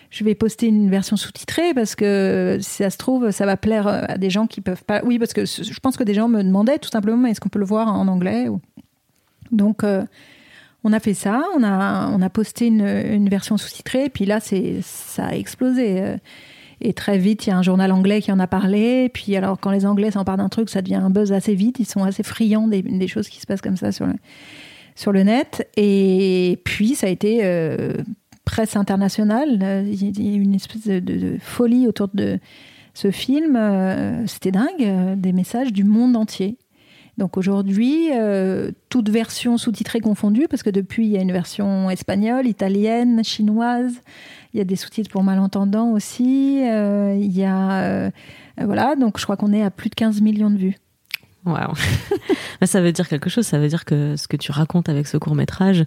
je vais poster une version sous-titrée parce que si ça se trouve, ça va plaire à des gens qui peuvent pas... Oui, parce que je pense que des gens me demandaient tout simplement est-ce qu'on peut le voir en anglais. Donc, on a fait ça, on a posté une version sous-titrée et puis là, ça a explosé. Et très vite, il y a un journal anglais qui en a parlé. Et puis alors, quand les Anglais s'emparent d'un truc, ça devient un buzz assez vite. Ils sont assez friands des choses qui se passent comme ça sur le net. Et puis, ça a été... presse internationale, il y a eu une espèce de folie autour de ce film, c'était dingue, des messages du monde entier. Donc aujourd'hui, toute version sous-titrée confondue, parce que depuis il y a une version espagnole, italienne, chinoise, il y a des sous-titres pour malentendants aussi, il y a... voilà, donc je crois qu'on est à plus de 15 millions de vues. Wow. Ça veut dire quelque chose, ça veut dire que ce que tu racontes avec ce court-métrage,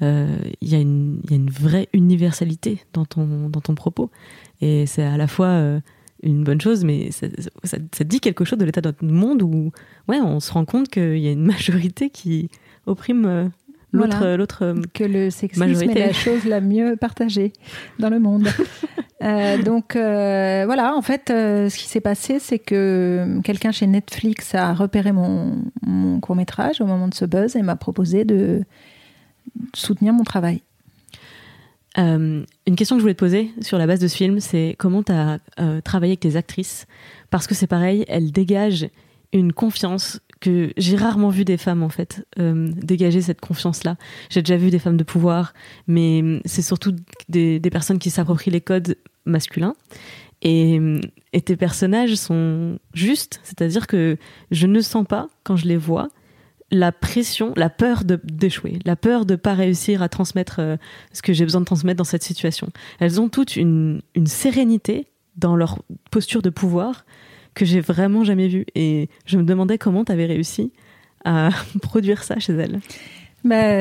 il y a une vraie universalité dans ton propos. Et c'est à la fois une bonne chose, mais ça dit quelque chose de l'état de notre monde où on se rend compte qu'il y a une majorité qui opprime l'autre que le sexisme majorité. Est la chose la mieux partagée dans le monde. Donc voilà, en fait, ce qui s'est passé, c'est que quelqu'un chez Netflix a repéré mon court-métrage au moment de ce buzz et m'a proposé de soutenir mon travail. Une question que je voulais te poser sur la base de ce film, c'est comment tu as travaillé avec tes actrices ? Parce que c'est pareil, elles dégagent une confiance que j'ai rarement vu des femmes en fait dégager cette confiance-là. J'ai déjà vu des femmes de pouvoir, mais c'est surtout des personnes qui s'approprient les codes masculins. Et tes personnages sont justes, c'est-à-dire que je ne sens pas, quand je les vois, la pression, la peur d'échouer, la peur de ne pas réussir à transmettre ce que j'ai besoin de transmettre dans cette situation. Elles ont toutes une sérénité dans leur posture de pouvoir que j'ai vraiment jamais vu. Et je me demandais comment tu avais réussi à produire ça chez elle.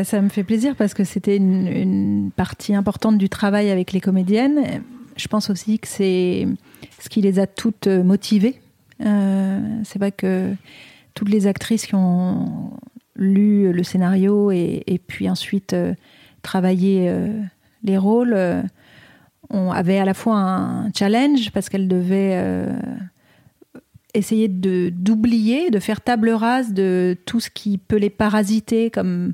Ça me fait plaisir parce que c'était une partie importante du travail avec les comédiennes. Je pense aussi que c'est ce qui les a toutes motivées. C'est vrai que toutes les actrices qui ont lu le scénario et puis ensuite travaillé les rôles avaient à la fois un challenge parce qu'elles devaient... essayer d'oublier, de faire table rase de tout ce qui peut les parasiter comme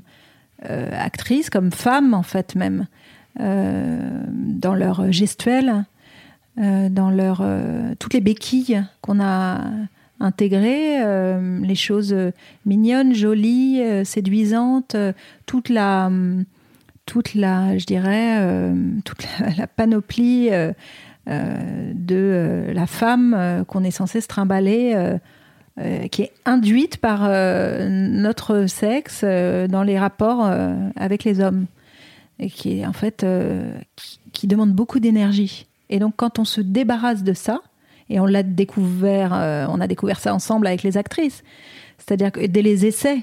actrices, comme femmes en fait même, dans leur gestuelle, dans leur toutes les béquilles qu'on a intégrées, les choses mignonnes, jolies, séduisantes, toute la, je dirais, toute la panoplie. De la femme qu'on est censé se trimballer qui est induite par notre sexe dans les rapports avec les hommes, et qui est en fait qui demande beaucoup d'énergie. Et donc quand on se débarrasse de ça, et on l'a découvert, on a découvert ça ensemble avec les actrices, c'est-à-dire que dès les essais,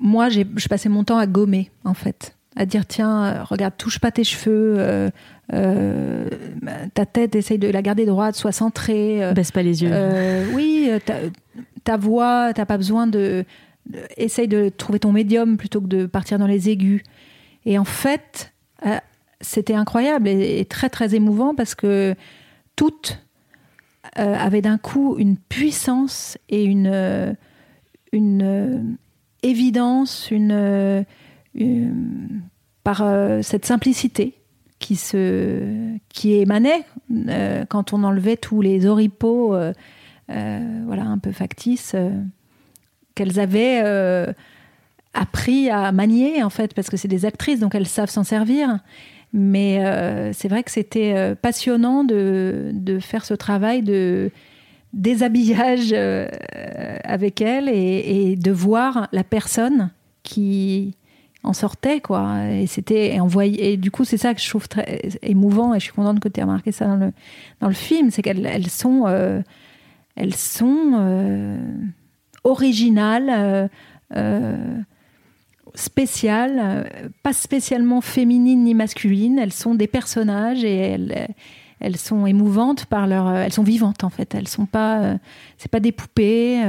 moi je passais mon temps à gommer en fait, à dire tiens regarde, touche pas tes cheveux, ta tête essaye de la garder droite, sois centrée, baisse pas les yeux, oui, ta voix, t'as pas besoin de essaye de trouver ton médium plutôt que de partir dans les aigus. Et en fait c'était incroyable et très très émouvant, parce que toutes avaient d'un coup une puissance et une évidence, par cette simplicité qui émanait quand on enlevait tous les oripeaux voilà, un peu factices qu'elles avaient appris à manier en fait, parce que c'est des actrices donc elles savent s'en servir. Mais c'est vrai que c'était passionnant de faire ce travail de déshabillage avec elle, et de voir la personne qui en sortait, quoi. Et c'était, et du coup, c'est ça que je trouve très émouvant, et je suis contente que tu aies remarqué ça dans le film, c'est qu'elles sont, originales, spéciales, pas spécialement féminines ni masculines. Elles sont des personnages, et elles sont émouvantes par elles sont vivantes en fait. Elles sont pas, c'est pas des poupées.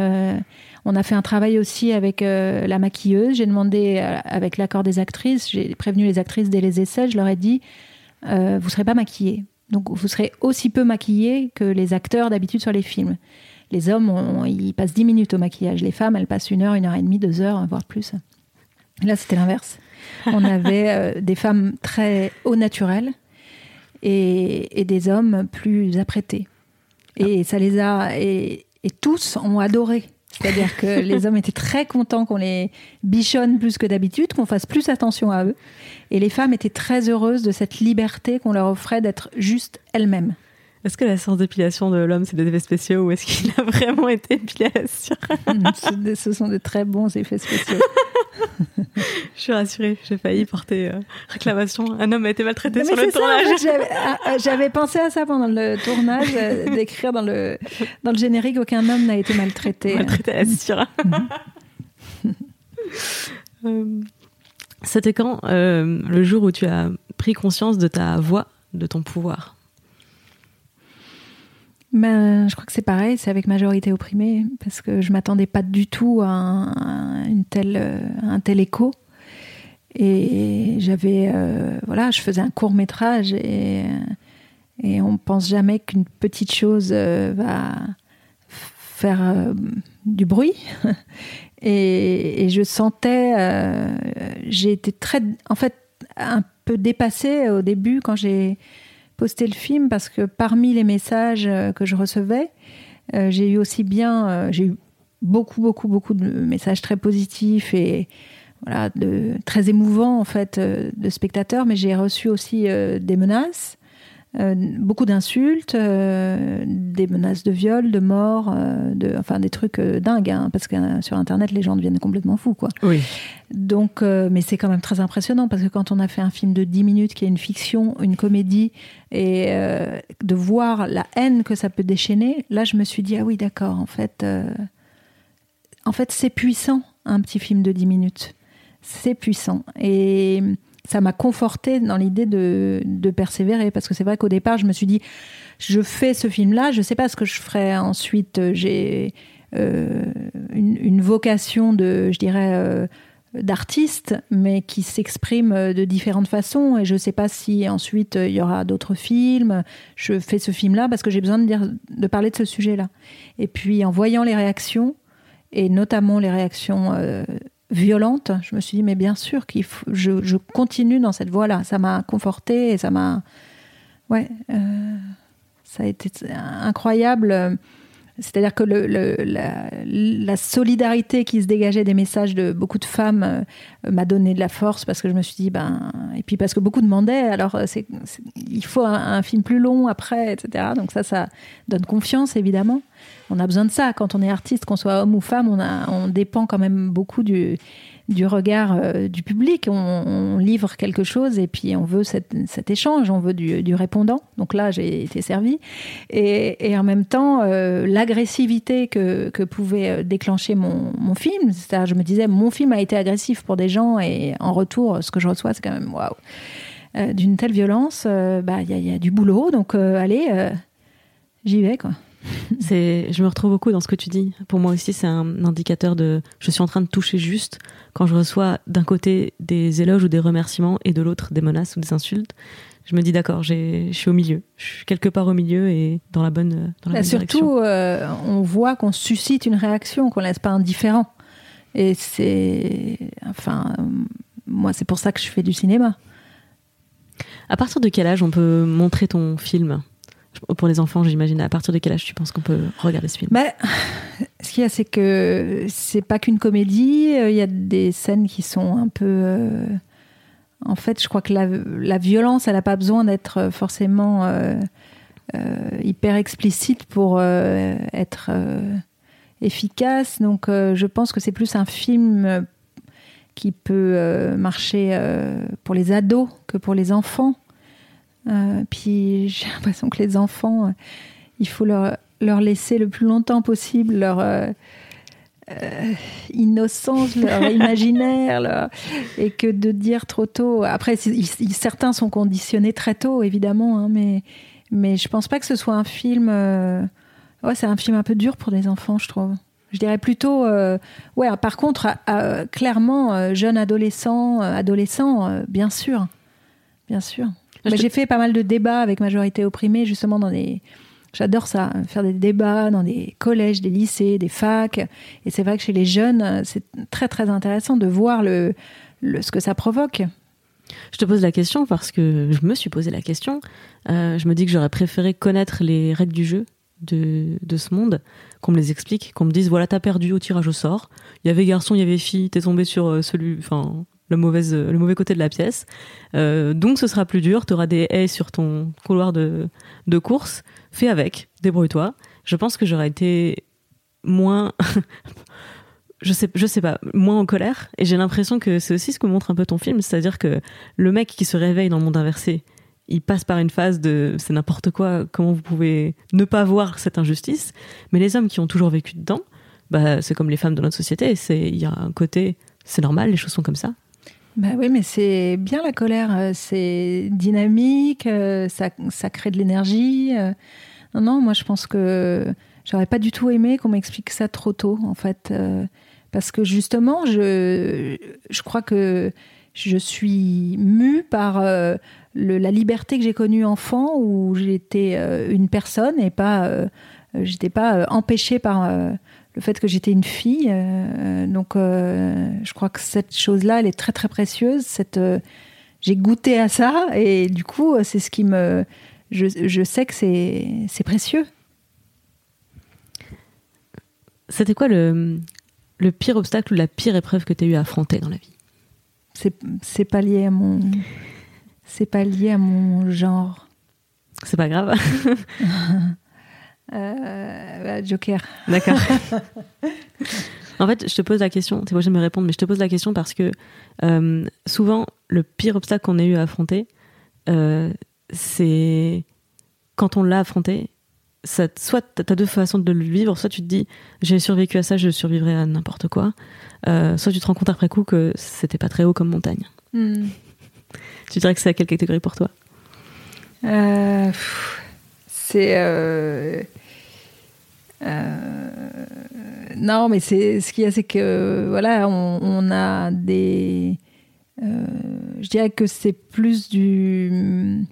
On a fait un travail aussi avec la maquilleuse. J'ai demandé, avec l'accord des actrices, j'ai prévenu les actrices dès les essais. Je leur ai dit, vous serez pas maquillées. Donc vous serez aussi peu maquillées que les acteurs d'habitude sur les films. Les hommes, ils passent 10 minutes au maquillage. Les femmes, elles passent 1 heure, 1 heure et demie, 2 heures, voire plus. Là, c'était l'inverse. On avait des femmes très au naturel et des hommes plus apprêtés. Et ça les a... Et tous ont adoré. C'est-à-dire que les hommes étaient très contents qu'on les bichonne plus que d'habitude, qu'on fasse plus attention à eux. Et les femmes étaient très heureuses de cette liberté qu'on leur offrait d'être juste elles-mêmes. Est-ce que la séance d'épilation de l'homme, c'est des effets spéciaux, ou est-ce qu'il a vraiment été épilé à la cire ? Ce sont de très bons effets spéciaux. Je suis rassurée, j'ai failli porter réclamation. Un homme a été maltraité sur le tournage. En fait, j'avais pensé à ça pendant le tournage, d'écrire dans le générique, aucun homme n'a été maltraité. Maltraité à la cire. C'était quand le jour où tu as pris conscience de ta voix, de ton pouvoir ? Ben, je crois que c'est pareil, c'est avec Majorité opprimée, parce que je ne m'attendais pas du tout à un tel écho. Et j'avais, voilà, je faisais un court-métrage, et on ne pense jamais qu'une petite chose va faire du bruit. Et je sentais, j'ai été un peu dépassée au début quand j'ai poster le film, parce que parmi les messages que je recevais, j'ai eu beaucoup de messages très positifs et voilà, très émouvants en fait, de spectateurs, mais j'ai reçu aussi des menaces, beaucoup d'insultes, des menaces de viol, de mort, enfin des trucs dingues, hein, parce que sur internet les gens deviennent complètement fous, quoi. Oui. Donc, mais c'est quand même très impressionnant, parce que quand on a fait un film de 10 minutes qui est une fiction, une comédie, et de voir la haine que ça peut déchaîner, là je me suis dit ah oui d'accord, en fait c'est puissant, un petit film de 10 minutes, c'est puissant. Et ça m'a confortée dans l'idée de persévérer, parce que c'est vrai qu'au départ, je me suis dit, je fais ce film-là, je ne sais pas ce que je ferai ensuite. J'ai une vocation je dirais, d'artiste, mais qui s'exprime de différentes façons, et je ne sais pas si ensuite il y aura d'autres films. Je fais ce film-là parce que j'ai besoin de parler de ce sujet-là. Et puis, en voyant les réactions, et notamment les réactions violente, je me suis dit mais bien sûr qu'il faut, je continue dans cette voie-là. Ça m'a confortée, et ça a été incroyable C'est-à-dire que la solidarité qui se dégageait des messages de beaucoup de femmes m'a donné de la force, parce que je me suis dit, et puis parce que beaucoup demandaient, alors il faut un film plus long après, etc. Donc ça donne confiance, évidemment. On a besoin de ça. Quand on est artiste, qu'on soit homme ou femme, on dépend quand même beaucoup du regard du public. On livre quelque chose et puis on veut cet échange, on veut du répondant. Donc là, j'ai été servie. Et en même temps, l'agressivité que pouvait déclencher mon film, c'est-à-dire je me disais, mon film a été agressif pour des gens et en retour, ce que je reçois, c'est quand même waouh. D'une telle violence, y a du boulot, donc allez, j'y vais, quoi. Je me retrouve beaucoup dans ce que tu dis. Pour moi aussi, c'est un indicateur de je suis en train de toucher juste quand je reçois d'un côté des éloges ou des remerciements et de l'autre des menaces ou des insultes. Je me dis d'accord, je suis au milieu, je suis quelque part au milieu et dans la bonne, direction. Surtout, on voit qu'on suscite une réaction, qu'on ne laisse pas indifférent. Et moi, c'est pour ça que je fais du cinéma. À partir de quel âge on peut montrer ton film ? Pour les enfants, j'imagine. À partir de quel âge tu penses qu'on peut regarder ce film ? Ce qu'il y a, c'est que c'est pas qu'une comédie. Il y a des scènes qui sont un peu... En fait, je crois que la violence, elle n'a pas besoin d'être forcément hyper explicite pour être efficace. Donc, je pense que c'est plus un film qui peut marcher pour les ados que pour les enfants. Puis j'ai l'impression que les enfants, il faut leur laisser le plus longtemps possible leur innocence, leur imaginaire, et que de dire trop tôt. Après, certains sont conditionnés très tôt, évidemment, hein, mais je pense pas que ce soit un film. C'est un film un peu dur pour des enfants, je trouve. Je dirais plutôt, par contre, clairement, jeune adolescent, bien sûr, bien sûr. J'ai fait pas mal de débats avec Majorité opprimée, justement j'adore ça, faire des débats dans des collèges, des lycées, des facs. Et c'est vrai que chez les jeunes, c'est très très intéressant de voir ce que ça provoque. Je te pose la question parce que je me suis posé la question. Je me dis que j'aurais préféré connaître les règles du jeu de ce monde, qu'on me les explique, qu'on me dise voilà, t'as perdu au tirage au sort. Il y avait garçon, il y avait fille, t'es tombé sur celui... Enfin, le mauvais côté de la pièce. Donc ce sera plus dur, tu auras des haies sur ton couloir de course, fais avec, débrouille-toi. Je pense que j'aurais été moins, je sais pas, moins en colère. Et j'ai l'impression que c'est aussi ce que montre un peu ton film, c'est-à-dire que le mec qui se réveille dans le monde inversé, il passe par une phase de c'est n'importe quoi, comment vous pouvez ne pas voir cette injustice. Mais les hommes qui ont toujours vécu dedans, c'est comme les femmes de notre société, il y a un côté, c'est normal, les choses sont comme ça. Oui, mais c'est bien la colère, c'est dynamique, ça crée de l'énergie. Non, moi je pense que j'aurais pas du tout aimé qu'on m'explique ça trop tôt, en fait. Parce que justement, je crois que je suis mue par la liberté que j'ai connue enfant, où j'étais une personne et pas, j'étais pas empêchée par... le fait que j'étais une fille, donc je crois que cette chose-là, elle est très très précieuse. J'ai goûté à ça et du coup, c'est ce qui me... Je sais que c'est précieux. C'était quoi le pire obstacle ou la pire épreuve que tu as eu à affronter dans la vie ? C'est pas lié à mon... C'est pas lié à mon genre. C'est pas grave. Joker. D'accord. En fait, je te pose la question, t'es obligé de me répondre, mais je te pose la question parce que souvent, le pire obstacle qu'on ait eu à affronter, c'est quand on l'a affronté, ça, soit t'as deux façons de le vivre, soit tu te dis j'ai survécu à ça, je survivrai à n'importe quoi, soit tu te rends compte après coup que c'était pas très haut comme montagne. Tu dirais que c'est à quelle catégorie pour toi ? Non, mais c'est ce qu'il y a, c'est que voilà, on a des... je dirais que c'est plus du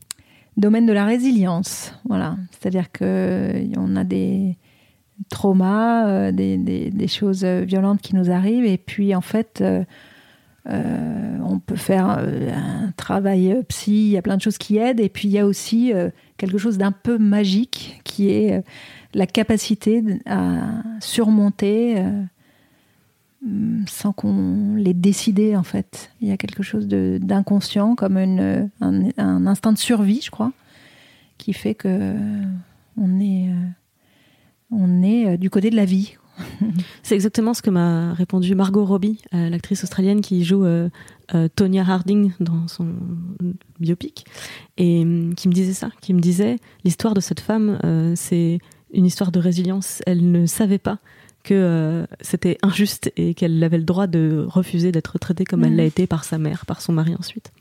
domaine de la résilience, voilà. C'est-à-dire que on a des traumas, des choses violentes qui nous arrivent, et puis en fait, On peut faire un travail psy, il y a plein de choses qui aident. Et puis, il y a aussi quelque chose d'un peu magique qui est la capacité à surmonter sans qu'on l'ait décidé, en fait. Il y a quelque chose d'inconscient, comme un instinct de survie, je crois, qui fait qu'on est du côté de la vie. C'est exactement ce que m'a répondu Margot Robbie, l'actrice australienne qui joue Tonya Harding dans son biopic, et qui me disait l'histoire de cette femme, c'est une histoire de résilience. Elle ne savait pas que c'était injuste et qu'elle avait le droit de refuser d'être traitée comme elle l'a été par sa mère, par son mari ensuite,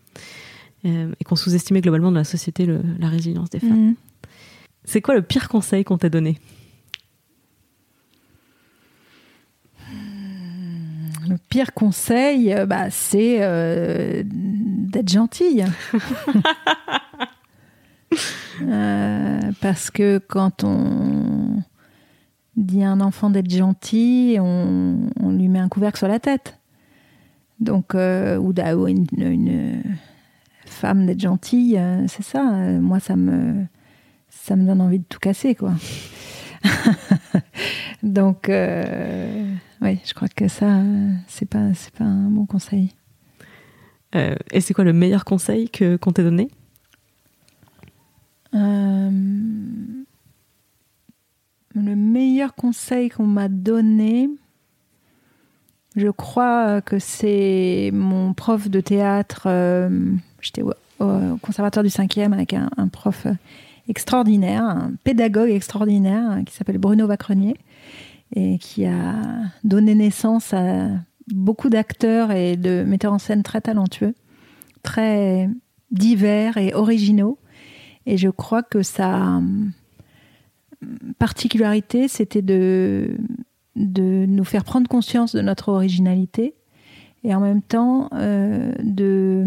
et qu'on sous-estimait globalement dans la société la résilience des femmes. C'est quoi le pire conseil qu'on t'a donné ? Le pire conseil, c'est d'être gentille. Parce que quand on dit à un enfant d'être gentil, on lui met un couvercle sur la tête. Donc, ou une femme d'être gentille, c'est ça. Moi, ça me donne envie de tout casser, quoi. Donc, oui, je crois que ça, c'est pas un bon conseil. Et c'est quoi le meilleur conseil qu'on t'ait donné ? Le meilleur conseil qu'on m'a donné, je crois que c'est mon prof de théâtre. J'étais au conservatoire du 5e avec un prof extraordinaire, un pédagogue extraordinaire qui s'appelle Bruno Vacrenier, et qui a donné naissance à beaucoup d'acteurs et de metteurs en scène très talentueux, très divers et originaux. Et je crois que sa particularité, c'était de nous faire prendre conscience de notre originalité, et en même temps de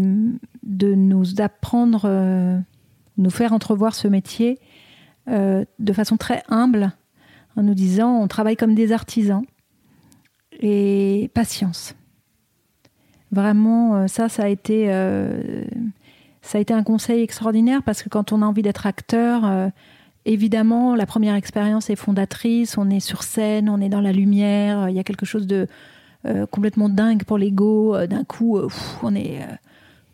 nous apprendre, nous faire entrevoir ce métier de façon très humble, en nous disant on travaille comme des artisans, et patience. Vraiment, ça a été un conseil extraordinaire, parce que quand on a envie d'être acteur, évidemment la première expérience est fondatrice, on est sur scène, on est dans la lumière, il y a quelque chose de complètement dingue pour l'ego, d'un coup on est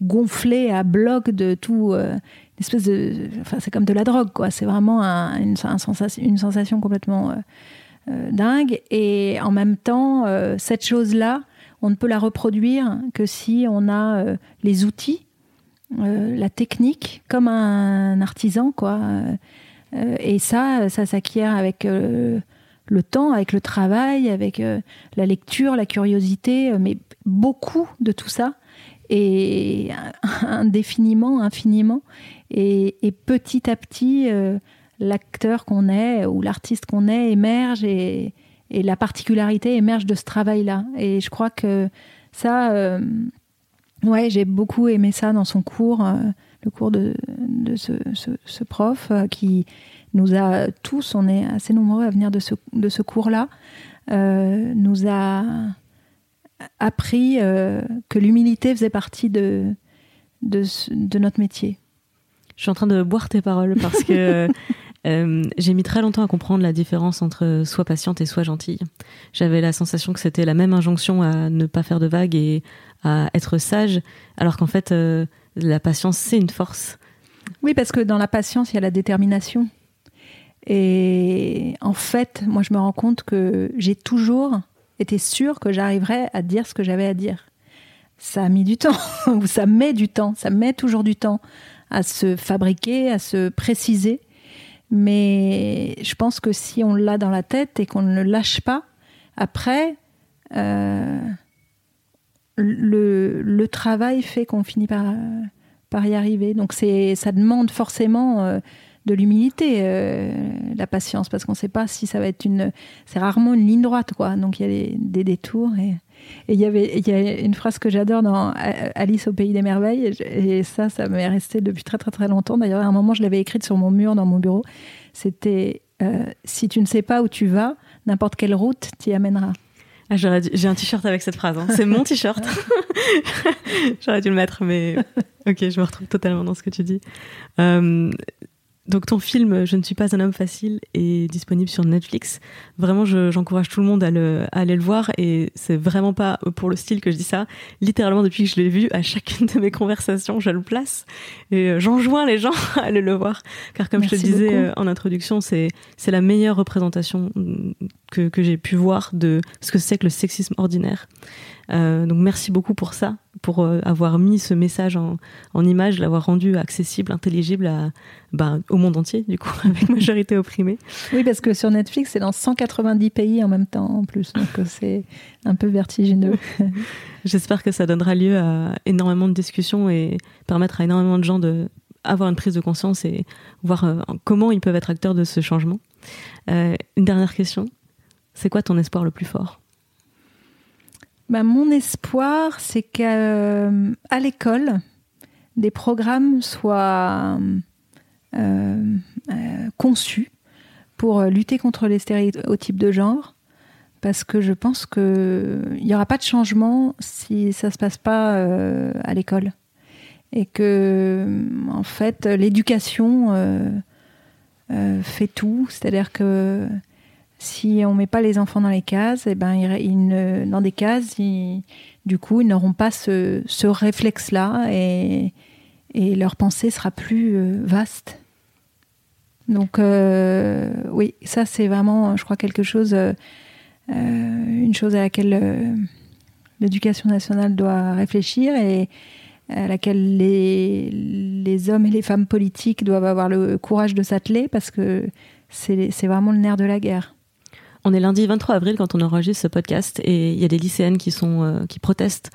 gonflé à bloc de tout, une espèce de, enfin c'est comme de la drogue, quoi. C'est vraiment une sensation complètement dingue, et en même temps cette chose-là, on ne peut la reproduire que si on a les outils, la technique, comme un artisan, quoi. Et ça s'acquiert avec le temps, avec le travail, avec la lecture, la curiosité, mais beaucoup de tout ça. Et indéfiniment, infiniment, et petit à petit, l'acteur qu'on est ou l'artiste qu'on est émerge, et la particularité émerge de ce travail-là. Et je crois que ça, j'ai beaucoup aimé ça dans son cours, le cours de ce prof qui nous a tous, on est assez nombreux à venir de ce cours-là, nous a appris que l'humilité faisait partie de notre métier. Je suis en train de boire tes paroles, parce que j'ai mis très longtemps à comprendre la différence entre sois patiente et sois gentille. J'avais la sensation que c'était la même injonction à ne pas faire de vagues et à être sage, alors qu'en fait la patience, c'est une force. Oui, parce que dans la patience, il y a la détermination. Et en fait, moi je me rends compte que j'ai toujours était sûre que j'arriverais à dire ce que j'avais à dire. Ça a mis du temps, ou ça met du temps, ça met toujours du temps à se fabriquer, à se préciser. Mais je pense que si on l'a dans la tête et qu'on ne le lâche pas, après, le travail fait qu'on finit par y arriver. Donc ça demande forcément de l'humilité, la patience, parce qu'on ne sait pas si ça va être c'est rarement une ligne droite, quoi. Donc il y a des détours, et il y a une phrase que j'adore dans Alice au pays des merveilles, et ça m'est resté depuis très très très longtemps. D'ailleurs, à un moment je l'avais écrite sur mon mur dans mon bureau, c'était si tu ne sais pas où tu vas, n'importe quelle route t'y amènera. Ah, j'ai un t-shirt avec cette phrase. Hein. C'est mon t-shirt. J'aurais dû le mettre, mais ok, je me retrouve totalement dans ce que tu dis. Donc ton film « Je ne suis pas un homme facile » est disponible sur Netflix. Vraiment, j'encourage tout le monde à aller le voir, et c'est vraiment pas pour le style que je dis ça. Littéralement, depuis que je l'ai vu, à chacune de mes conversations, je le place et j'enjoins les gens à aller le voir. Car comme je te le disais en introduction, c'est la meilleure représentation que j'ai pu voir de ce que c'est que le sexisme ordinaire. Donc merci beaucoup pour ça, pour avoir mis ce message en image, l'avoir rendu accessible, intelligible au monde entier, du coup, avec Majorité opprimée. Oui, parce que sur Netflix, c'est dans 190 pays en même temps, en plus, donc c'est un peu vertigineux. J'espère que ça donnera lieu à énormément de discussions et permettre à énormément de gens d'avoir une prise de conscience et voir comment ils peuvent être acteurs de ce changement. Une dernière question, c'est quoi ton espoir le plus fort ? Mon espoir, c'est qu'à l'école, des programmes soient conçus pour lutter contre les stéréotypes de genre, parce que je pense qu'il n'y aura pas de changement si ça ne se passe pas à l'école. Et que, en fait, l'éducation fait tout, c'est-à-dire que si on met pas les enfants dans les cases, et ils n'auront pas ce réflexe-là, et leur pensée sera plus vaste. Donc oui, ça c'est vraiment, je crois, quelque chose, une chose à laquelle l'éducation nationale doit réfléchir, et à laquelle les hommes et les femmes politiques doivent avoir le courage de s'atteler, parce que c'est vraiment le nerf de la guerre. On est lundi 23 avril quand on enregistre ce podcast, et il y a des lycéennes qui protestent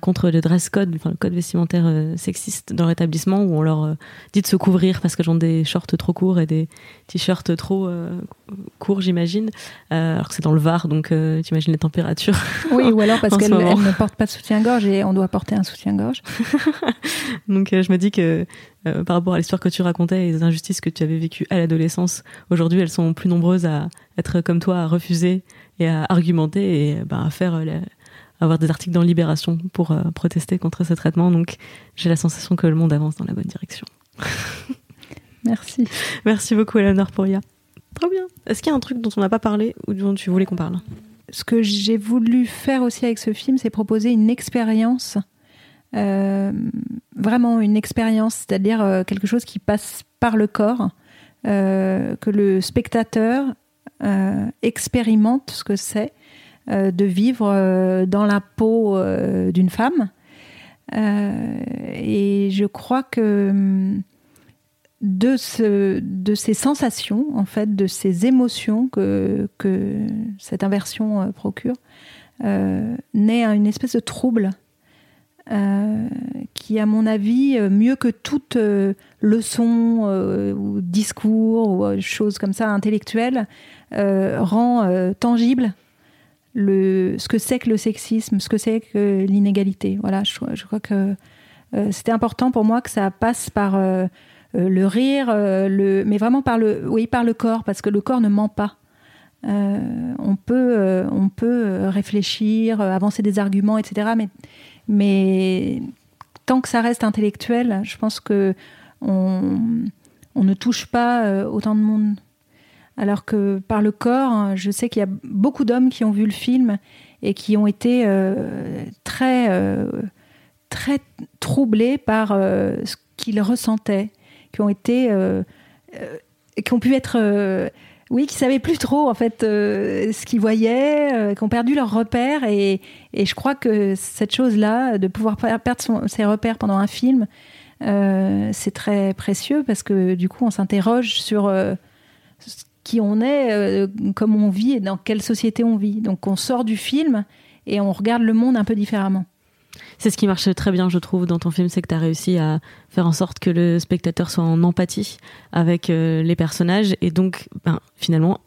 contre le dress code, le code vestimentaire sexiste dans l'établissement, où on leur dit de se couvrir parce qu'elles ont des shorts trop courts et des t-shirts trop courts, j'imagine. Alors que c'est dans le Var, donc t'imagines les températures. Oui, ou alors parce qu'elles ne portent pas de soutien-gorge, et on doit porter un soutien-gorge. Donc je me dis que par rapport à l'histoire que tu racontais et les injustices que tu avais vécues à l'adolescence, aujourd'hui elles sont plus nombreuses à être comme toi, à refuser et à argumenter, et à avoir des articles dans Libération pour protester contre ce traitement. Donc j'ai la sensation que le monde avance dans la bonne direction. Merci. Merci beaucoup, Éléonore Pourriat. Très bien. Est-ce qu'il y a un truc dont on n'a pas parlé ou dont tu voulais qu'on parle ? Ce que j'ai voulu faire aussi avec ce film, c'est proposer une expérience. Vraiment une expérience, c'est-à-dire quelque chose qui passe par le corps, que le spectateur expérimente ce que c'est de vivre dans la peau d'une femme. Et je crois que de ces sensations, en fait, de ces émotions que cette inversion procure, naît une espèce de trouble. Qui, à mon avis, mieux que toute leçon ou discours ou chose comme ça intellectuelle, rend tangible ce que c'est que le sexisme, ce que c'est que l'inégalité. Voilà, je crois que c'était important pour moi que ça passe par le rire, mais vraiment par le corps, parce que le corps ne ment pas. On peut réfléchir, avancer des arguments, etc. Mais tant que ça reste intellectuel, je pense que on ne touche pas autant de monde. Alors que par le corps, je sais qu'il y a beaucoup d'hommes qui ont vu le film et qui ont été très troublés par ce qu'ils ressentaient, qui ont pu être oui, qui ne savaient plus trop, en fait, ce qu'ils voyaient, qui ont perdu leurs repères. Et je crois que cette chose-là, de pouvoir perdre ses repères pendant un film, c'est très précieux, parce que du coup, on s'interroge sur qui on est, comment on vit et dans quelle société on vit. Donc, on sort du film et on regarde le monde un peu différemment. C'est ce qui marche très bien, je trouve, dans ton film, c'est que tu as réussi à faire en sorte que le spectateur soit en empathie avec les personnages, et donc finalement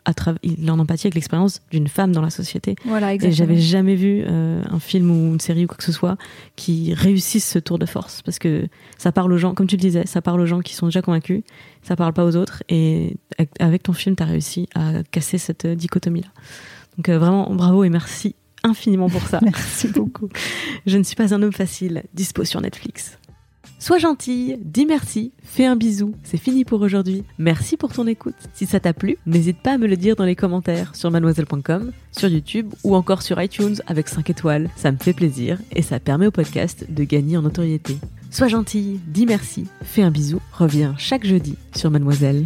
il est en empathie avec l'expérience d'une femme dans la société. Voilà, exactement. Et j'avais jamais vu un film ou une série ou quoi que ce soit qui réussisse ce tour de force, parce que ça parle aux gens, comme tu le disais, ça parle aux gens qui sont déjà convaincus, ça parle pas aux autres, et avec ton film, tu as réussi à casser cette dichotomie-là. Donc vraiment bravo et merci infiniment pour ça. Merci beaucoup. Je ne suis pas un homme facile, dispo sur Netflix. Sois gentil, dis merci, fais un bisou. C'est fini pour aujourd'hui. Merci pour ton écoute. Si ça t'a plu, n'hésite pas à me le dire dans les commentaires sur Mademoiselle.com, sur YouTube ou encore sur iTunes avec 5 étoiles. Ça me fait plaisir et ça permet au podcast de gagner en notoriété. Sois gentil, dis merci, fais un bisou. Reviens chaque jeudi sur Mademoiselle.